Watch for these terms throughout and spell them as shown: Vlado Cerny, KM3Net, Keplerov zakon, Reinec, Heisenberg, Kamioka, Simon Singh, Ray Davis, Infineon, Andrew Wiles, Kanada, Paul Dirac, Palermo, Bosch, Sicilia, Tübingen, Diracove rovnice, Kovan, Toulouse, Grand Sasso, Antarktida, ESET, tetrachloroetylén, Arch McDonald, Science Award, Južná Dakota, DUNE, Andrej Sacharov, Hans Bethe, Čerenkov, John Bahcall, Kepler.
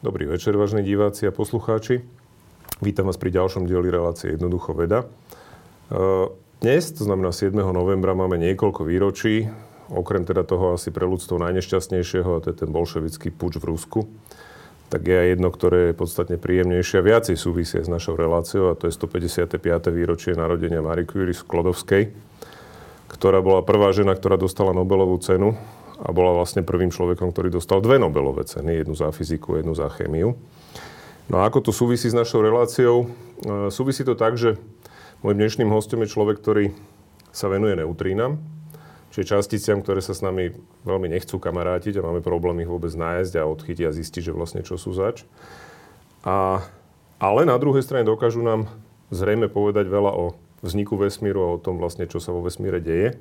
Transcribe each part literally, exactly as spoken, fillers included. Dobrý večer, vážení diváci a poslucháči. Vítam vás pri ďalšom dieli relácie Jednoducho veda. Dnes, to znamená siedmeho novembra, máme niekoľko výročí, okrem teda toho asi pre ľudstvo najnešťastnejšieho, a to je ten bolševický puč v Rusku. Tak je aj jedno, ktoré je podstatne príjemnejšie a viacej súvisie s našou reláciou, a to je stopäťdesiate piate výročie narodenia Marie Curie Skłodowskej, ktorá bola prvá žena, ktorá dostala Nobelovú cenu a bola vlastne prvým človekom, ktorý dostal dve Nobelové ceny, jednu za fyziku, jednu za chémiu. No a ako to súvisí s našou reláciou? E, súvisí to tak, že môj dnešným hostom je človek, ktorý sa venuje neutrínam, čiže časticiam, ktoré sa s nami veľmi nechcú kamarátiť a máme problém ich vôbec nájsť a odchytiť a zistiť, že vlastne čo sú zač. A, ale na druhej strane dokážu nám zrejme povedať veľa o vzniku vesmíru a o tom vlastne, čo sa vo vesmíre deje.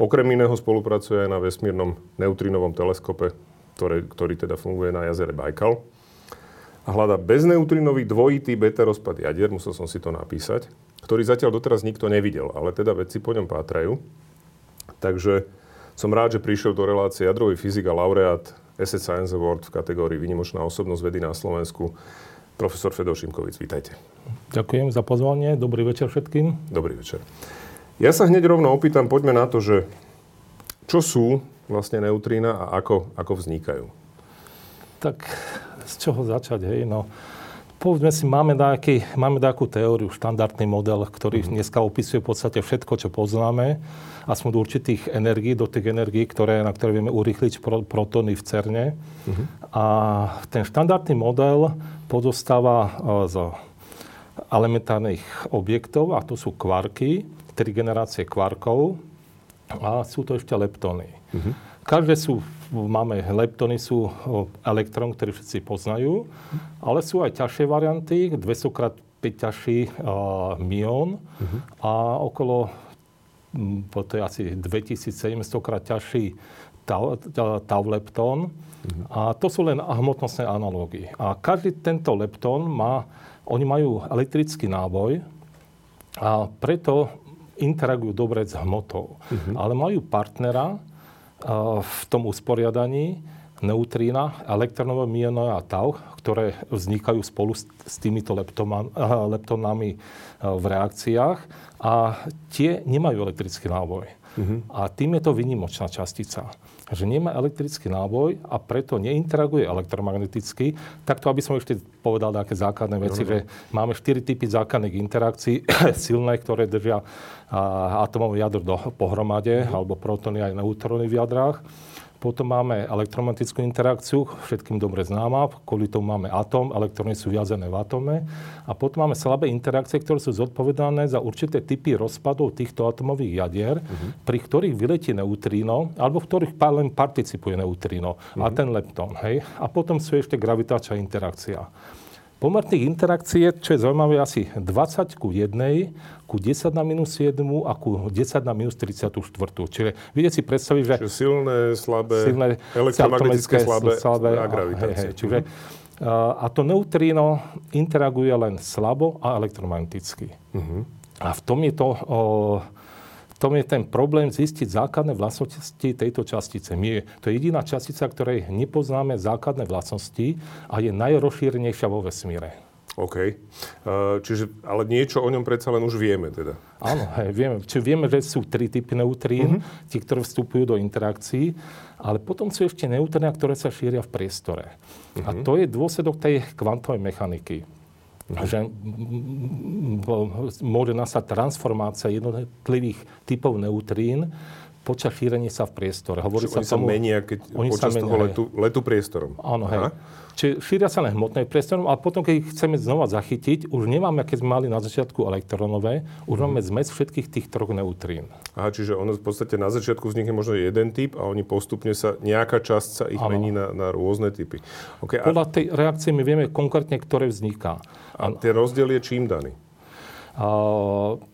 Okrem iného spolupracuje aj na vesmírnom neutrinovom teleskope, ktoré, ktorý teda funguje na jazere Baikal. A hľada bezneutrinový dvojitý beta rozpad jadier, musel som si to napísať, ktorý zatiaľ doteraz nikto nevidel, ale teda vedci po ňom pátrajú. Takže som rád, že prišiel do relácie jadrový fyzik a laureát Science Award v kategórii Výnimočná osobnosť vedy na Slovensku, profesor Fedor Šimkovic. Vítajte. Ďakujem za pozvanie. Dobrý večer všetkým. Dobrý večer. Ja sa hneď rovno opýtam, poďme na to, že čo sú vlastne neutrína a ako, ako vznikajú? Tak z čoho začať, hej? No, povedzme si, máme nejaký, máme nejakú teóriu, štandardný model, ktorý mm-hmm. dneska opisuje v podstate všetko, čo poznáme, aspoň do určitých energií, do tých energií, ktoré, na ktoré vieme urýchliť protóny v CERNe. Mm-hmm. A ten štandardný model pozostáva z elementárnych objektov, a to sú kvarky, tri generácie kvarkov, a sú to ešte leptóny. Uh-huh. Každé sú, máme, leptóny sú elektrón, ktorý všetci poznajú, ale sú aj ťažšie varianty, dvestokrát päť ťažší uh, myón uh-huh. a okolo, to je asi dvetisícsedemstokrát ťažší tau, tau leptón. Uh-huh. A to sú len hmotnostné analógy. A každý tento leptón má, oni majú elektrický náboj, a preto interagujú dobre s hmotou. Uh-huh. Ale majú partnera uh, v tom usporiadaní neutrína, elektronové, myóny a tau, ktoré vznikajú spolu s, s týmito leptoma, uh, leptonami uh, v reakciách, a tie nemajú elektrický náboj. Uh-huh. A tým je to výnimočná častica. Že nemá elektrický náboj a preto neinteraguje elektromagneticky. Takto, aby som ešte povedal nejaké základné veci, no, no. že máme štyri typy základných interakcií. Silné, ktoré držia atomové jadro do, pohromade, uh-huh. alebo protóny aj neutróny v jadrách. Potom máme elektromagnetickú interakciu, všetkým dobre známa, kvôli tomu máme atóm, elektróny sú viazané v atome. A potom máme slabé interakcie, ktoré sú zodpovedané za určité typy rozpadov týchto atomových jadier, uh-huh. pri ktorých vyletí neutríno, alebo v ktorých len participuje neutríno, uh-huh. a ten leptón. Hej? A potom sú ešte gravitačná interakcia. Pomer tých interakcií, čo je zaujímavé, asi dvadsať ku jednej, ku desať na minus sedem a ku desať na minus tridsaťštyri. Čiže vidieť si predstaviť, že... Čiže silné, slabé, silné, elektromagnetické slabé, slabé a gravitácie. Hej, čiže, mm-hmm. a to neutríno interaguje len slabo a elektromagneticky. Mm-hmm. A v tom je to... O, v tom je ten problém zistiť základné vlastnosti tejto častice. My, to je jediná častica, ktorej nepoznáme základné vlastnosti a je najrozšírenejšia vo vesmíre. OK. Uh, čiže, ale niečo o ňom predsa len už vieme teda. Áno, hej, vieme. Čiže vieme, že sú tri typy neutrín, uh-huh. tie, ktoré vstupujú do interakcií, ale potom sú ešte neutrína, ktoré sa šíria v priestore. Uh-huh. A to je dôsledok tej kvantovej mechaniky. Že môže nastať transformácia jednotlivých typov neutrín počas šírenia sa v priestore. Hovorí sa oni tomu, sa menia keď počas sa menia, toho letu, letu priestorom. Áno, hej. Čiže šíria sa len hmotné priestorom, ale potom, keď ich chceme znova zachytiť, už nemáme, keď sme mali na začiatku elektronové, už mm. máme zmes všetkých tých troch neutrín. Aha, čiže ono v podstate na začiatku vznikne možno jeden typ a oni postupne sa, nejaká časť sa ich ano. mení na, na rôzne typy. Okay, podľa a... tej reakcie my vieme konkrétne, ktoré vzniká. A ten rozdiel je čím daný? A...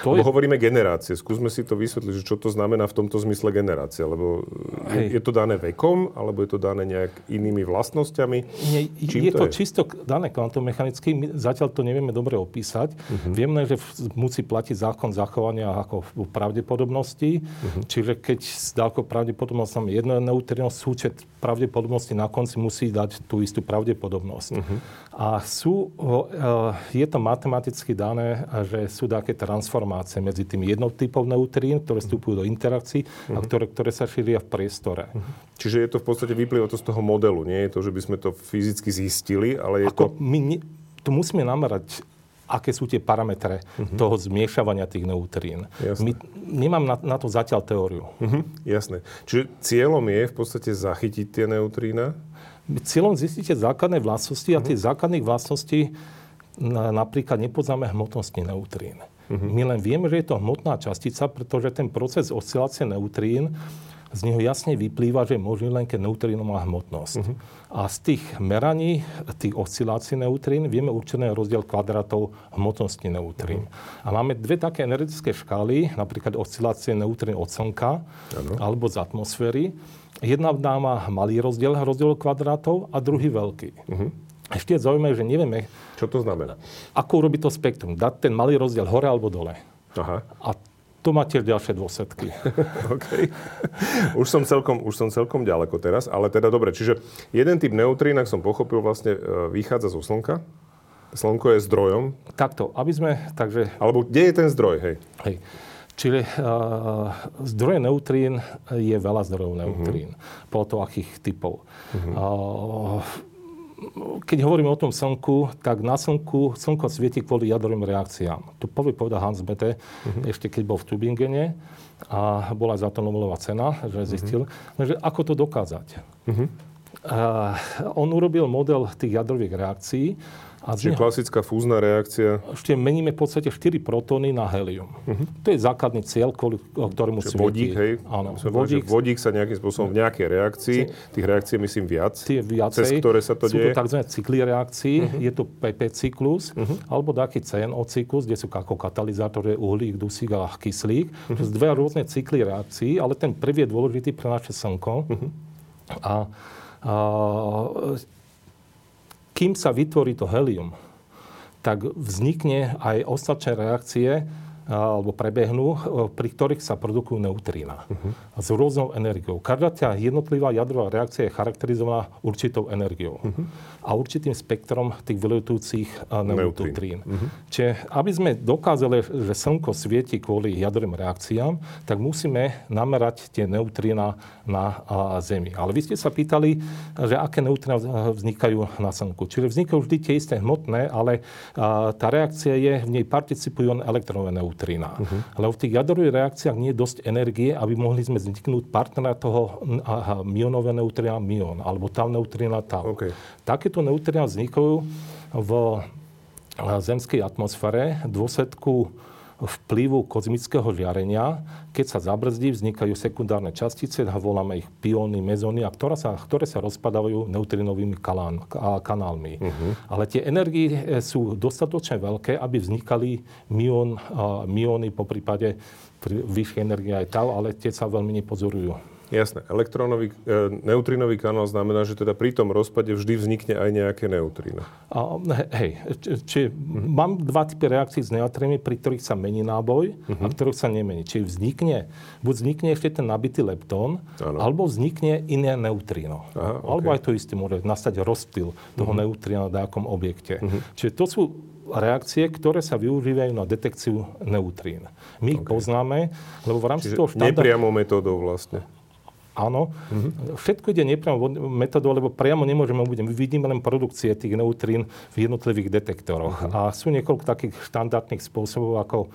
To je... Hovoríme generácie. Skúsme si to vysvetliť, že čo to znamená v tomto zmysle generácia. Lebo je, je to dané vekom, alebo je to dané nejak inými vlastnosťami? Nie, Čím je to, to je? Čisto dané kvantomechanicky. My zatiaľ to nevieme dobre opísať. Uh-huh. Vieme, že musí platiť zákon zachovania ako v pravdepodobnosti. Uh-huh. Čiže keď s dávkou pravdepodobnosti máme jedno neutrino, súčet pravdepodobnosti na konci musí dať tú istú pravdepodobnosť. Uh-huh. A sú, je to matematicky dané, že sú také transformácie medzi tým jednotypov neutrín, ktoré vstupujú do interakcií uh-huh. a ktoré, ktoré sa šíria v priestore. Uh-huh. Čiže je to v podstate vyplýva to z toho modelu. Nie je to, že by sme to fyzicky zistili, ale je Ako to... My ne... to musíme namerať, aké sú tie parametre uh-huh. toho zmiešavania tých neutrín. My... Nemám na, na to zatiaľ teóriu. Uh-huh. Jasné. Čiže cieľom je v podstate zachytiť tie neutrína? Cieľom zistíte základné vlastnosti uh-huh. a tie základných vlastností napríklad nepoznáme hmotnosti neutrín. Uh-huh. My len vieme, že je to hmotná častica, pretože ten proces oscilácie neutrín, z neho jasne vyplýva, že je možný len, keď neutríno má hmotnosť. Uh-huh. A z tých meraní, tých oscilácií neutrín, vieme určený rozdiel kvadratov hmotnosti neutrín. Uh-huh. A máme dve také energetické škály, napríklad oscilácie neutrín od slnka ano. alebo z atmosféry. Jedna má malý rozdiel, rozdiel kvadratov a druhý veľký. Uh-huh. Ešte je zaujímavé, že nevieme... Čo to znamená? Ako urobiť to spektrum? Dať ten malý rozdiel hore alebo dole. Aha. A to má tiež ďalšie dôsledky. OK. Už som, celkom, už som celkom ďaleko teraz, ale teda dobre. Čiže jeden typ neutrín, ak som pochopil, vlastne vychádza zo slnka. Slnko je zdrojom. Takto, aby sme... Takže... Alebo kde je ten zdroj, hej? Hej. Čiže uh, zdroje neutrín je veľa zdrojov neutrín. Uh-huh. Podľa toho, akých typov. Uh-huh. Uh, Keď hovoríme o tom slnku, tak na slnku slnko svieti kvôli jadrovým reakciám. To povie povedal Hans Bethe, uh-huh. ešte keď bol v Tübingene a bola za to Nobelova cena, že zistil. Takže uh-huh. ako to dokázať? Uh-huh. Uh, on urobil model tých jadrových reakcií. A Čiže neho... klasická fúzna reakcia? Ešte meníme v podstate štyri protóny na helium. Uh-huh. To je základný cieľ, ktorému svieti. Vodík, hej? Áno. Vodík... vodík sa nejakým spôsobom v nejakej reakcii, tých reakcií myslím viac, viacej, cez ktoré sa to sú deje. Sú to tzv. Cykly reakcií, uh-huh. je to pé pé cyklus, uh-huh. alebo taký cé en ó cyklus, kde sú ako katalizátory uhlík, dusík a kyslík. Uh-huh. To sú dve rôzne cykly reakcií, ale ten prvý je dôležitý pre naše slnko. Uh-huh. A, a Kým sa vytvorí to helium, tak vznikne aj ostatné reakcie, alebo prebehnú, pri ktorých sa produkujú neutrína. Uh-huh. S rôznou energiou. Každá jednotlivá jadrová reakcia je charakterizovaná určitou energiou. Uh-huh. A určitým spektrom tých vyletujúcich neutrín. Uh-huh. Čiže aby sme dokázali, že slnko svieti kvôli jadrovým reakciám, tak musíme namerať tie neutrína na Zemi. Ale vy ste sa pýtali, že aké neutrína vznikajú na slnku. Čiže vznikajú vždy tie isté hmotné, ale tá reakcia je, v nej participujú elektronové neutrína. Neutrína. Uh-huh. Ale v tých jadrových reakciách nie je dosť energie, aby mohli sme vzniknúť partnera toho aha, mionové neutrína mion, alebo tau neutrína tau. Okay. Takéto neutrína vznikajú v zemskej atmosfére v dôsledku vplyvu kozmického žiarenia. Keď sa zabrzdí, vznikajú sekundárne častice, voláme ich pióny, mezóny, a ktoré sa, ktoré sa rozpadávajú neutrinovými kalán, kanálmi. Uh-huh. Ale tie energie sú dostatočne veľké, aby vznikali mión, uh, mióny, po prípade vyššie energie aj tau, ale tie sa veľmi nepozorujú. Jasné. Elektrónový, e, neutrinový kanál znamená, že teda pri tom rozpade vždy vznikne aj nejaké neutrína. A, hej. Čiže uh-huh. mám dva typy reakcií s neutrínmi, pri ktorých sa mení náboj uh-huh. a ktorých sa nemení. Čiže vznikne, buď vznikne ešte ten nabitý leptón, ano. alebo vznikne iné neutríno. Aha, okay. Alebo aj to isté môže nastať rozptyl toho uh-huh. neutrína na nejakom objekte. Uh-huh. Čiže to sú reakcie, ktoré sa využívajú na detekciu neutrín. My ich okay. poznáme, lebo v rámci Čiže toho štandardu... nepriamo metódou vlastne. Áno. Mm-hmm. Všetko ide nepriamo metodou, lebo priamo nemôžeme uvidieť. My vidíme len produkcie tých neutrín v jednotlivých detektoroch. Mm-hmm. A sú niekoľko takých štandardných spôsobov, ako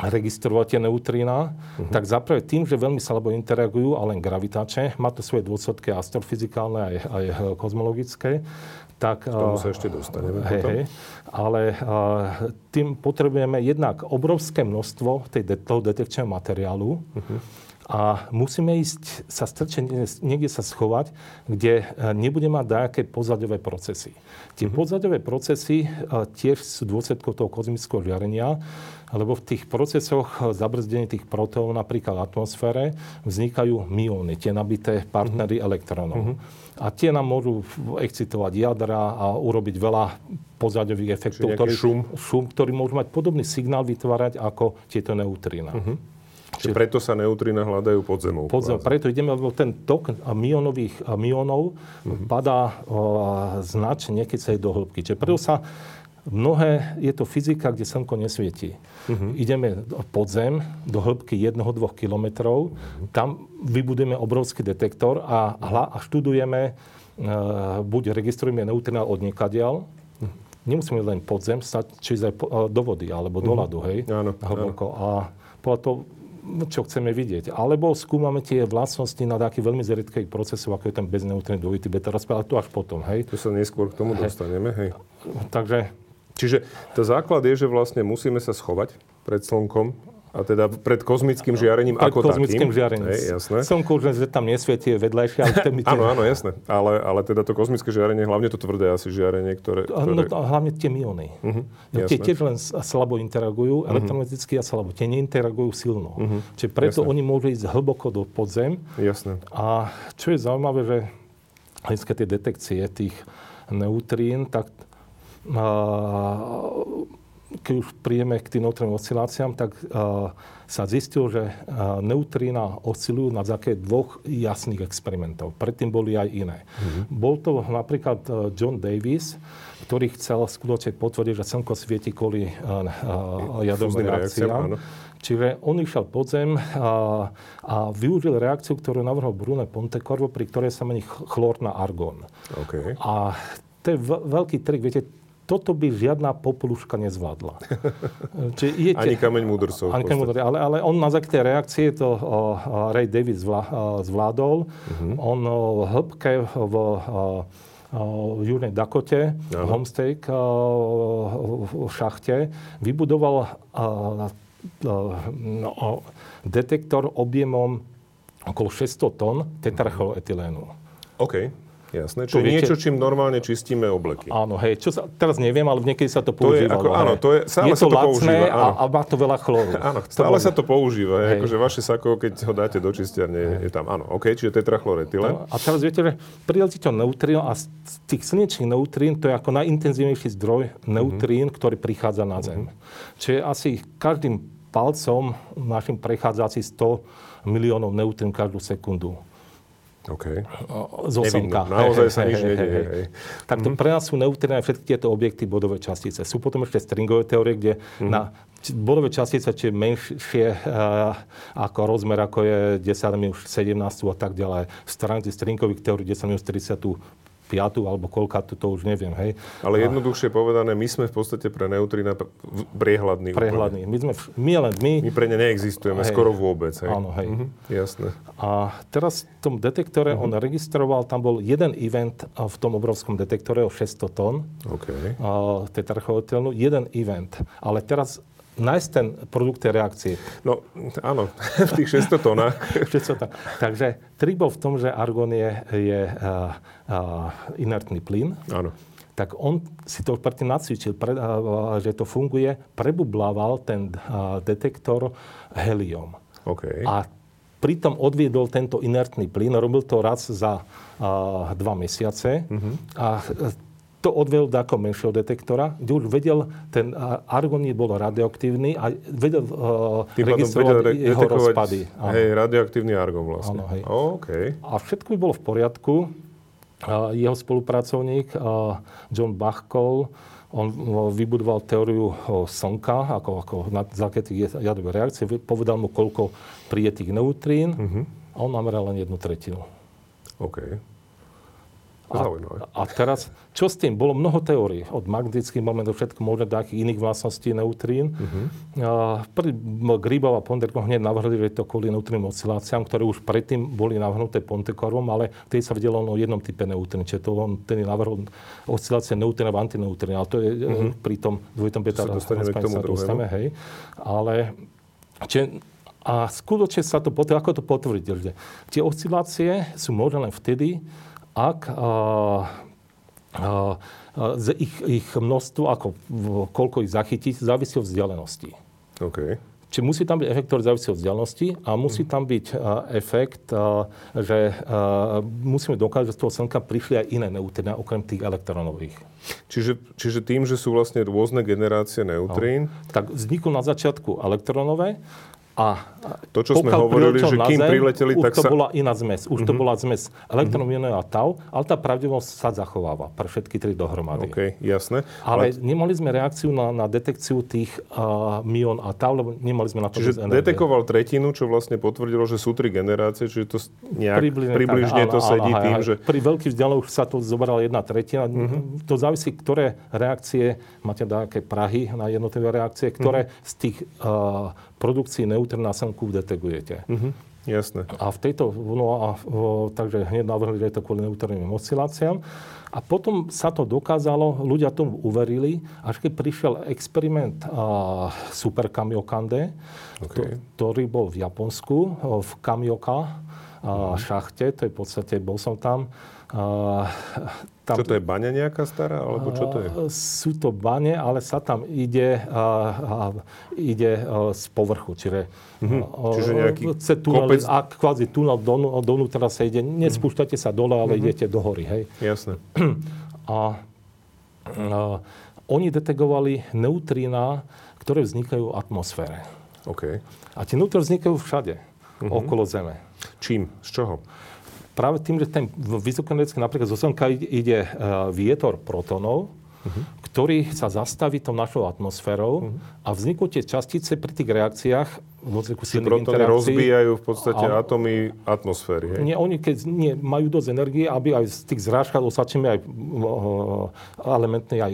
registrovať tie neutrína. Mm-hmm. Tak zaprvé tým, že veľmi slabo interagujú, ale len gravitačne. Má to svoje dôsledky astrofyzikálne aj, aj kozmologické. Tak, k tomu sa ešte dostaneme. Hej, hej. Ale tým potrebujeme jednak obrovské množstvo tej, toho detekčného materiálu, uh-huh. a musíme ísť sa strčenie, niekde sa schovať, kde nebude mať nejaké podzaďové procesy. Tie mm-hmm. podzaďové procesy tiež sú dôsledkom toho kozmického žiarenia, lebo v tých procesoch zabrzdenia tých protónov, napríklad v atmosfére, vznikajú myóny, tie nabité partnery mm-hmm. elektrónov. Mm-hmm. A tie nám môžu excitovať jadra a urobiť veľa podzaďových efektov, ktorý, šum. Šum, ktorý môžu mať podobný signál vytvárať ako tieto neutrína. Uh-huh. Čiže preto sa neutrína hľadajú pod zemou. Pod zemou. Preto ideme, lebo ten tok myonových myonov uh-huh. padá uh, značne, keď sa je do hĺbky. Čiže preto sa mnohé, je to fyzika, kde slnko nesvietí. Uh-huh. Ideme pod zem, do hĺbky jeden až dva kilometrov, uh-huh. tam vybudujeme obrovský detektor a, hla, a študujeme, uh, buď registrujeme neutrina od niekadiaľ, uh-huh. nemusíme len pod zem, čiže aj po, do vody, alebo do ľadu, uh-huh. hej, áno, hlboko. Áno. A podľa toho, čo chceme vidieť. Alebo skúmame tie vlastnosti na takých veľmi zriedkých procesov, ako je ten bezneutrín dvojitý beta rozpad, ale to až potom, hej. To sa neskôr k tomu hej. dostaneme, hej. Takže... Čiže to základ je, že vlastne musíme sa schovať pred slnkom, a teda pred kozmickým žiarením pred ako kozmickým takým. Pred kozmickým žiarením. Hej, jasné. Slnko už tam nesvietie vedľajšie. Áno, áno, jasné. Ale, ale teda to kozmické žiarenie, hlavne to tvrdé asi žiarenie, ktoré... ktoré... No, hlavne tie myóny. Uh-huh, no, tie tiež len slabo interagujú, uh-huh. elektromagneticky a slabo. Tie neinteragujú silno. Uh-huh, Čiže preto jasné. oni môžu ísť hlboko do podzem. Jasné. A čo je zaujímavé, že hľadiska tie detekcie tých neutrín, tak... keď už príjeme k tým neutrínovým osciláciám, tak uh, sa zistilo, že uh, neutrína oscilujú na základe dvoch jasných experimentov. Predtým boli aj iné. Mm-hmm. Bol to napríklad uh, John Davis, ktorý chcel skutočne potvrdiť, že slnko svieti kvôli uh, uh, jadrovým reakciám. Čiže on išiel pod zem a, a využil reakciu, ktorú navrhol Bruno Ponte Corvo, pri ktorej sa mení chlór na argón. Okay. A to je v- veľký trik, viete, toto by žiadna popoluška nezvládla. Čiže ani kameň múdrcov. Ani kameň múdrcov, ale, ale on na základe reakcie to uh, Ray Davis zvla, uh, zvládol. Uh-huh. On uh, v hĺbke v uh, v Južnej Dakote, uh-huh. Homestake, uh, v šachte, vybudoval uh, uh, no, detektor objemom okolo šesťsto tón tetrachloroetylénu. OK. Jasné, čo je niečo, čím normálne čistíme obleky. Áno, hej, čo sa, teraz neviem, ale niekedy sa to používa. Áno, to je, stále je to sa to používa. Je to lacné a má to veľa chlóru. Áno, stále to sa to používa. Hej. Akože vaše sako, keď ho dáte do čistiarne, je tam, áno, OK, čiže tetrachloretylen. A teraz viete, že priletí to neutrín a z tých slnečných neutrín, to je ako najintenzívnejší zdroj neutrín, mm-hmm. ktorý prichádza na Zem. Mm-hmm. Čiže asi každým palcom našim prechádza asi sto miliónov neutrín každú sekundu. OK. Z osemka. Naozaj sa nič nedieje. Tak to mm-hmm. pre nás sú neutrína všetky tieto objekty bodové častice. Sú potom ešte stringové teórie, kde mm-hmm. na bodové častice, či je menšie uh, ako rozmer, ako je desať minus sedemnásť a tak ďalej. V stránci stringových teórií desať minus tridsať piatu alebo koľkátu, to už neviem, hej. Ale jednoduchšie povedané, my sme v podstate pre neutrína priehľadní. Priehľadní. My sme, my len my... My pre ne neexistujeme, hej. skoro vôbec, hej. Áno, hej. Mhm, jasné. A teraz v tom detektore, mhm. on registroval, tam bol jeden event v tom obrovskom detektore o šesťsto tón. OK. A, tetrachloroetylénu, jeden event. Ale teraz... nájsť ten produkt tej reakcie. No, áno, v tých šesťsto tónach. šesťsto tón. Takže trik bol v tom, že argon je, je uh, uh, inertný plyn. Áno. Tak on si to predtým nacvičil, pre, uh, že to funguje, prebublával ten uh, detektor heliom. OK. A pritom odviedol tento inertný plyn, robil to raz za uh, dva mesiace mm-hmm. a uh, to odvedol do ako menšieho detektora, kde už vedel, ten argon bol radioaktívny a vedel uh, registrovať vedel jeho rozpady. Hej, radioaktívny argon vlastne. Áno, hej. Okay. A všetko by bolo v poriadku. Uh, jeho spolupracovník uh, John Bahcall, on uh, vybudoval teóriu uh, slnka, ako, ako na základe jadrovej reakcie, povedal mu, koľko prijetých neutrín uh-huh. a on nameral len jednu tretinu. OK. A, a teraz, čo s tým? Bolo mnoho teórií. Od magnetických momentov, všetko možno nejakých iných vlastností neutrín. Uh-huh. Prvý Gribov a Pontekorvo hneď navrhli, že to kvôli neutrínnym osciláciám, ktoré už predtým boli navrhnuté Pontekorvom, ale vtedy sa vedelo o jednom type neutrín. Čiže to on tedy navrhol oscilácie neutrín a antineutrín. Ale to je uh-huh. pri tom dvojitom beta rozpadaní sa dostaneme, hej. Ale... Čiže, A skutočne sa to, ako to potvrdili, tie oscilácie sú možné len vtedy, ak a, a, a, ich, ich množstvo, ako, koľko ich zachytí, závisí od vzdialenosti. OK. Čiže musí tam byť efekt, ktorý závisí od vzdialenosti a musí tam byť a, efekt, a, že a, musíme dokázať, že z toho Slnka prišli aj iné neutrína, okrem tých elektronových. Čiže, čiže tým, že sú vlastne rôzne generácie neutrín? No. Tak vzniklo na začiatku elektronové. A to, čo sme hovorili, že kým zem, prileteli, tak sa... Už to bola iná zmes. Už uh-huh. to bola zmes elektronmienová uh-huh. a tau, ale tá pravdivosť sa zachováva pre všetky tri dohromady. OK, jasné. Ale, ale... nemali sme reakciu na, na detekciu tých uh, mion a tau, lebo nemali sme na to... Čiže detekoval tretinu, čo vlastne potvrdilo, že sú tri generácie, čiže to nejak približne, približne tak, to áno, sedí áno, tým, aj, že... Pri veľkých vzdialenosti sa to zobrala jedna tretina. Uh-huh. To závisí, ktoré reakcie, máte nejaké prahy na jednotlivé reakcie, ktoré uh-huh. z tých uh, produkcií neutrín na Slnku detegujete. Uh-huh. Jasné. A v tejto, no a, o, takže hneď navrhli, že je to kvôli neutrínovým osciláciám. A potom sa to dokázalo, ľudia tomu uverili, až keď prišiel experiment a, Super Kamiokande, okay. ktorý bol v Japonsku, v Kamioka a, šachte, to je v podstate, bol som tam. A, tam, čo to je, baňa nejaká stará? Alebo čo to je? Sú to bane, ale sa tam ide, a, a, ide a, z povrchu. Čiže, mm-hmm. a, čiže nejaký tunel, kopec? A kvázi tunel don, donútra sa ide. Nespúšťate sa dole, ale mm-hmm. idete do hory. Hej. Jasné. A, a oni detegovali neutrína, ktoré vznikajú v atmosfére. Okay. A tie neutrína vznikajú všade. Mm-hmm. Okolo Zeme. Čím? Z čoho? Práve tým, že ten vysokoenergetický, napríklad zo Slnka ide uh, vietor protonov, uh-huh. ktorý sa zastaví tou našou atmosférou uh-huh. a vzniknú tie častice pri tých reakciách v odzreku silných interakcií. Protóny rozbijajú v podstate a, atómy atmosféry. Hej? Nie, oni keď nie, majú dosť energie, aby aj z tých zrážkách osačíme aj uh, elementný aj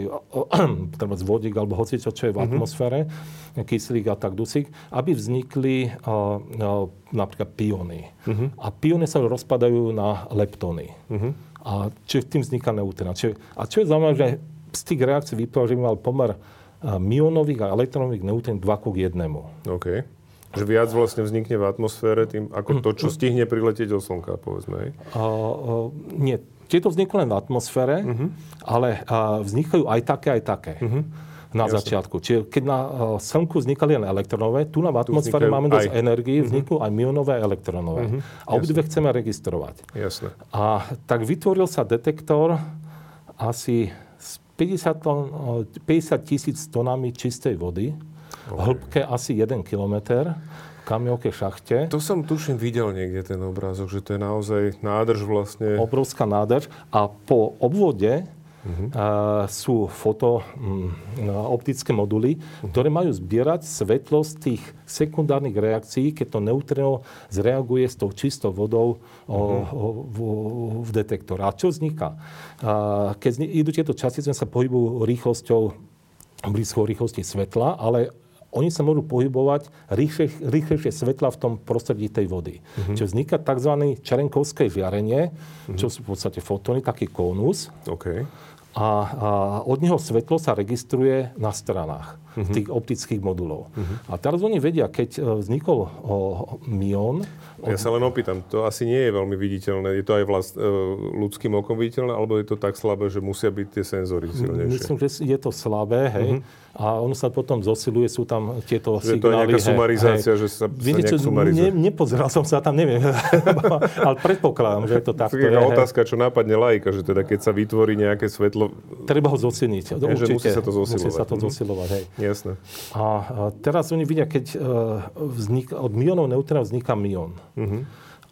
uh, vodík alebo hocičo, čo je v uh-huh. atmosfére, kyslík a tak dusík, aby vznikli uh, uh, napríklad pióny. Uh-huh. A pióny sa rozpadajú na leptóny. Uh-huh. A čiže tým vzniká neutrína. A čo je zaujímavé, že z tých reakcií vyplýva, že by mal pomer mionových a elektronových neutrín dva ku jednému. OK. Že viac vlastne vznikne v atmosfére tým, ako to, čo stihne priletieť do Slnka, povedzme. Uh, uh, nie. Tieto vzniknú len v atmosfére, uh-huh. ale uh, vznikajú aj také, aj také. Uh-huh. Na Jasne. Začiatku. Čiže keď na Slnku vznikali len elektronové, tu na atmosfére máme dosť aj energii, vzniknú mm-hmm. aj mionové a elektronové. Mm-hmm. A obidve chceme registrovať. Jasne. A tak vytvoril sa detektor asi s päťdesiat tisíc tonami čistej vody, okay. v hĺbke asi jeden kilometer, v Kamioke šachte. To som tuším videl niekde ten obrázok, že to je naozaj nádrž vlastne. Obrovská nádrž. A po obvode Uh-huh. Uh, sú foto, um, optické moduly, uh-huh. ktoré majú zbierať svetlo z tých sekundárnych reakcií, keď to neutrino zreaguje s tou čistou vodou uh-huh. o, o, v, v detektore. A čo vzniká? Uh, keď zni- idú tieto častice, sa pohybujú rýchlosťou, blízkou rýchlosti svetla, ale oni sa môžu pohybovať rýchlejšie, rýchlejšie svetla v tom prostredí tej vody. Uh-huh. Čiže vzniká tzv. Čerenkovské žiarenie, uh-huh. čo sú v podstate fotóny, taký kónus. Okay. A, a od neho svetlo sa registruje na stranách uh-huh. tých optických modulov. Uh-huh. A teraz oni vedia, keď vznikol o, mión... Ja od... sa len opýtam, to asi nie je veľmi viditeľné. Je to aj vlast, e, ľudským okom viditeľné, alebo je to tak slabé, že musia byť tie senzory silnejšie? Myslím, že je to slabé, hej. Uh-huh. A ono sa potom zosiluje, sú tam tieto že signály. Že to je nejaká hej, sumarizácia, hej. že sa, Viete, sa nejak sumarizuje. Ne, nepozeral som sa tam, neviem. Ale predpokladám, že je to takto. Je otázka, čo nápadne laika, že teda keď sa vytvorí nejaké svetlo, treba ho zosilniť. Je, musí sa to zosilovať. Musí sa to zosilovať, hej. Jasné. A teraz oni vidia, keď vznik, od mionov neutrínov vzniká mion. Uh-huh.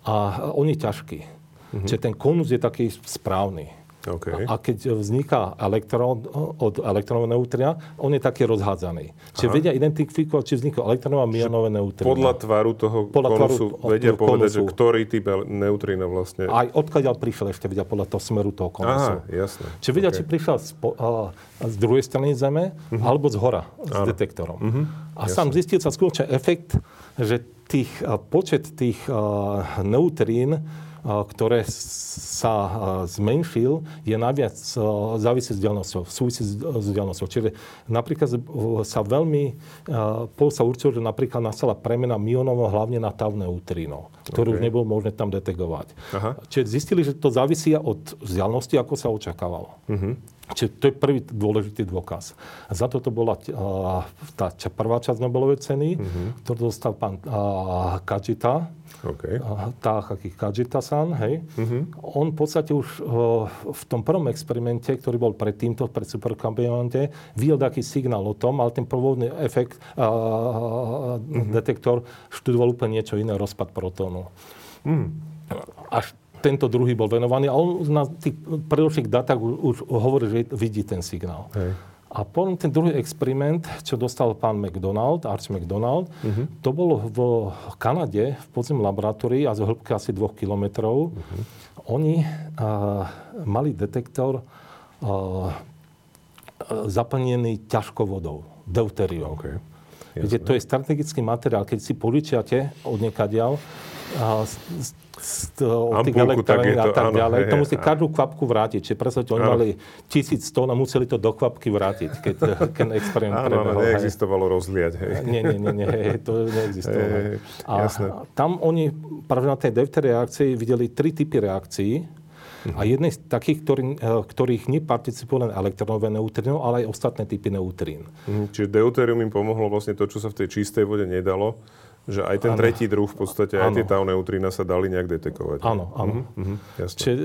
A on je ťažký. Uh-huh. Čiže ten konus je taký správny. Okay. A, a keď vzniká elektrón od elektrónov neutrína, on je taký rozhádzaný. Čiže Aha. vedia identifikovať, či vzniklo elektrónov a mionové neutrína. Podľa tvaru toho podľa konusu tvaru, vedia konusu. povedať, že ktorý typ neutrína vlastne... Aj odkiaľ prišiel ešte vedia podľa toho smeru toho konusu. Aha, jasné. Čiže vedia, okay. či prišiel spo, a, z druhej strany Zeme, uh-huh. alebo z hora, Áno. s detektorom. Uh-huh. A jasné. sám zistil sa skutočne efekt, že tých, počet tých uh, neutrín ktoré sa zmenšil, je najviac závisí s diaľnosťou, v súvisí s diaľnosťou. Čiže napríklad sa veľmi, Paul sa určil, že napríklad nastala premena myonovo hlavne na tavné útrino, ktorú okay. nebolo možné tam detegovať. Aha. Čiže zistili, že to závisí od vzdialnosti, ako sa očakávalo. Uh-huh. Čiže to je prvý dôležitý dôkaz. Za to to bola tá prvá časť Nobelovej ceny, uh-huh. ktorú dostal pán a, Kajita. Okay. Tá Kajita-san, hej. Uh-huh. On v podstate už o, v tom prvom experimente, ktorý bol pred týmto, pred Super Kamiokande, videl taký signál o tom, ale ten pôvodný efekt, a, a, uh-huh. detektor študoval úplne niečo iné, rozpad protónu. Uh-huh. Až tento druhý bol venovaný a on na tých predošlých datách už hovorí, že vidí ten signál. Hej. A potom ten druhý experiment, čo dostal pán McDonald, Arch McDonald, uh-huh. to bolo v Kanade, v podzemnom laboratórii a z hĺbky asi dvoch kilometrov. Uh-huh. Oni uh, mali detektor uh, zaplnený ťažkou vodou, deutériom. Okay. Viete, to je strategický materiál, keď si poličiate od nekadiaľ, a, z, z, od tých elektrární a tak ďalej. To musí každú kvapku vrátiť. Čiže predstavte, oni mali tisíc tón a museli to do kvapky vrátiť, keď ten experiment prebehol. Áno, neexistovalo rozliať. Hej. Nie, nie, nie, nie, to neexistovalo. Hej, jasné. A tam oni práve na tej deuterie reakcii videli tri typy reakcií. A jednej z takých, ktorý, ktorých neparticipujú len elektronové neutrino, ale aj ostatné typy neutrín. Mhm. Čiže deutérium im pomohlo vlastne to, čo sa v tej čistej vode nedalo, že aj ten ano. Tretí druh v podstate, ano. Aj tie tau neutrína sa dali nejak detekovať. Áno, áno. Mhm. Mhm. Čiže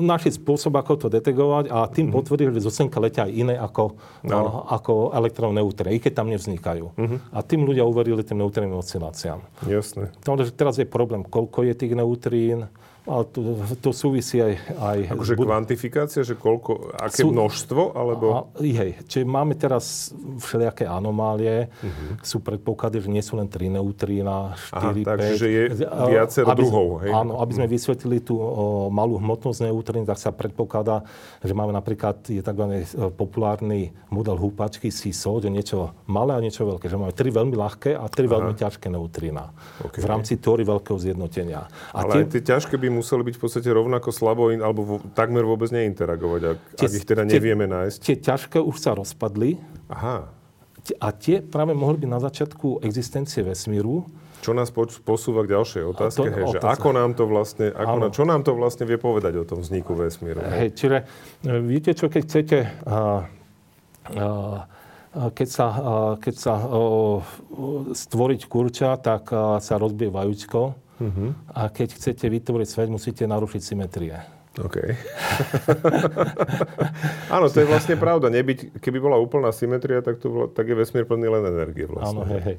našli spôsob, ako to detekovať a tým mhm. potvrdili, že zo slnka letia aj iné ako, no, ako elektronové neutrína, i keď tam nevznikajú. Mhm. A tým ľudia uverili tým neutrínnym osciláciám. Jasné. Takže teraz je problém, koľko je tých neutrín. Ale to, to súvisí aj... aj akože bud- kvantifikácia, že koľko, aké sú, množstvo, alebo... A, hej, čiže máme teraz všelijaké anomálie, uh-huh. sú predpoklady, že nie sú len tri neutrína, štyri, päť... Takže je viacero druhov, hej? Áno, aby sme uh-huh. vysvetlili tú o, malú hmotnosť neutrín, tak sa predpokladá, že máme napríklad, je takzvaný populárny model húpačky síso, že niečo malé a niečo veľké, že máme tri veľmi ľahké a tri Aha. veľmi ťažké neutrína. Okay. V rámci teórie veľkého zjednotenia. A ale tie, tie ťažké by museli byť v podstate rovnako slabo in, alebo vo, takmer vôbec neinteragovať, ak, tie, ak ich teda nevieme tie, nájsť. Tie ťažké už sa rozpadli. Aha. A tie práve mohli byť na začiatku existencie vesmíru. Čo nás posúva k ďalšej otázke, to, hej, že ako nám to vlastne, ako na, čo nám to vlastne vie povedať o tom vzniku vesmíru. Hej, hej čiže viete čo, keď chcete... Uh, uh, Keď sa, keď sa uh, stvoriť kurča, tak uh, sa rozbije vajíčko. Uh-huh. A keď chcete vytvoriť svet, musíte narušiť symetrie. OK. Áno, to je vlastne pravda. Nebyť, keby bola úplná symetria, tak, to, tak je vesmír plný len energie vlastne. Áno, hej, hej.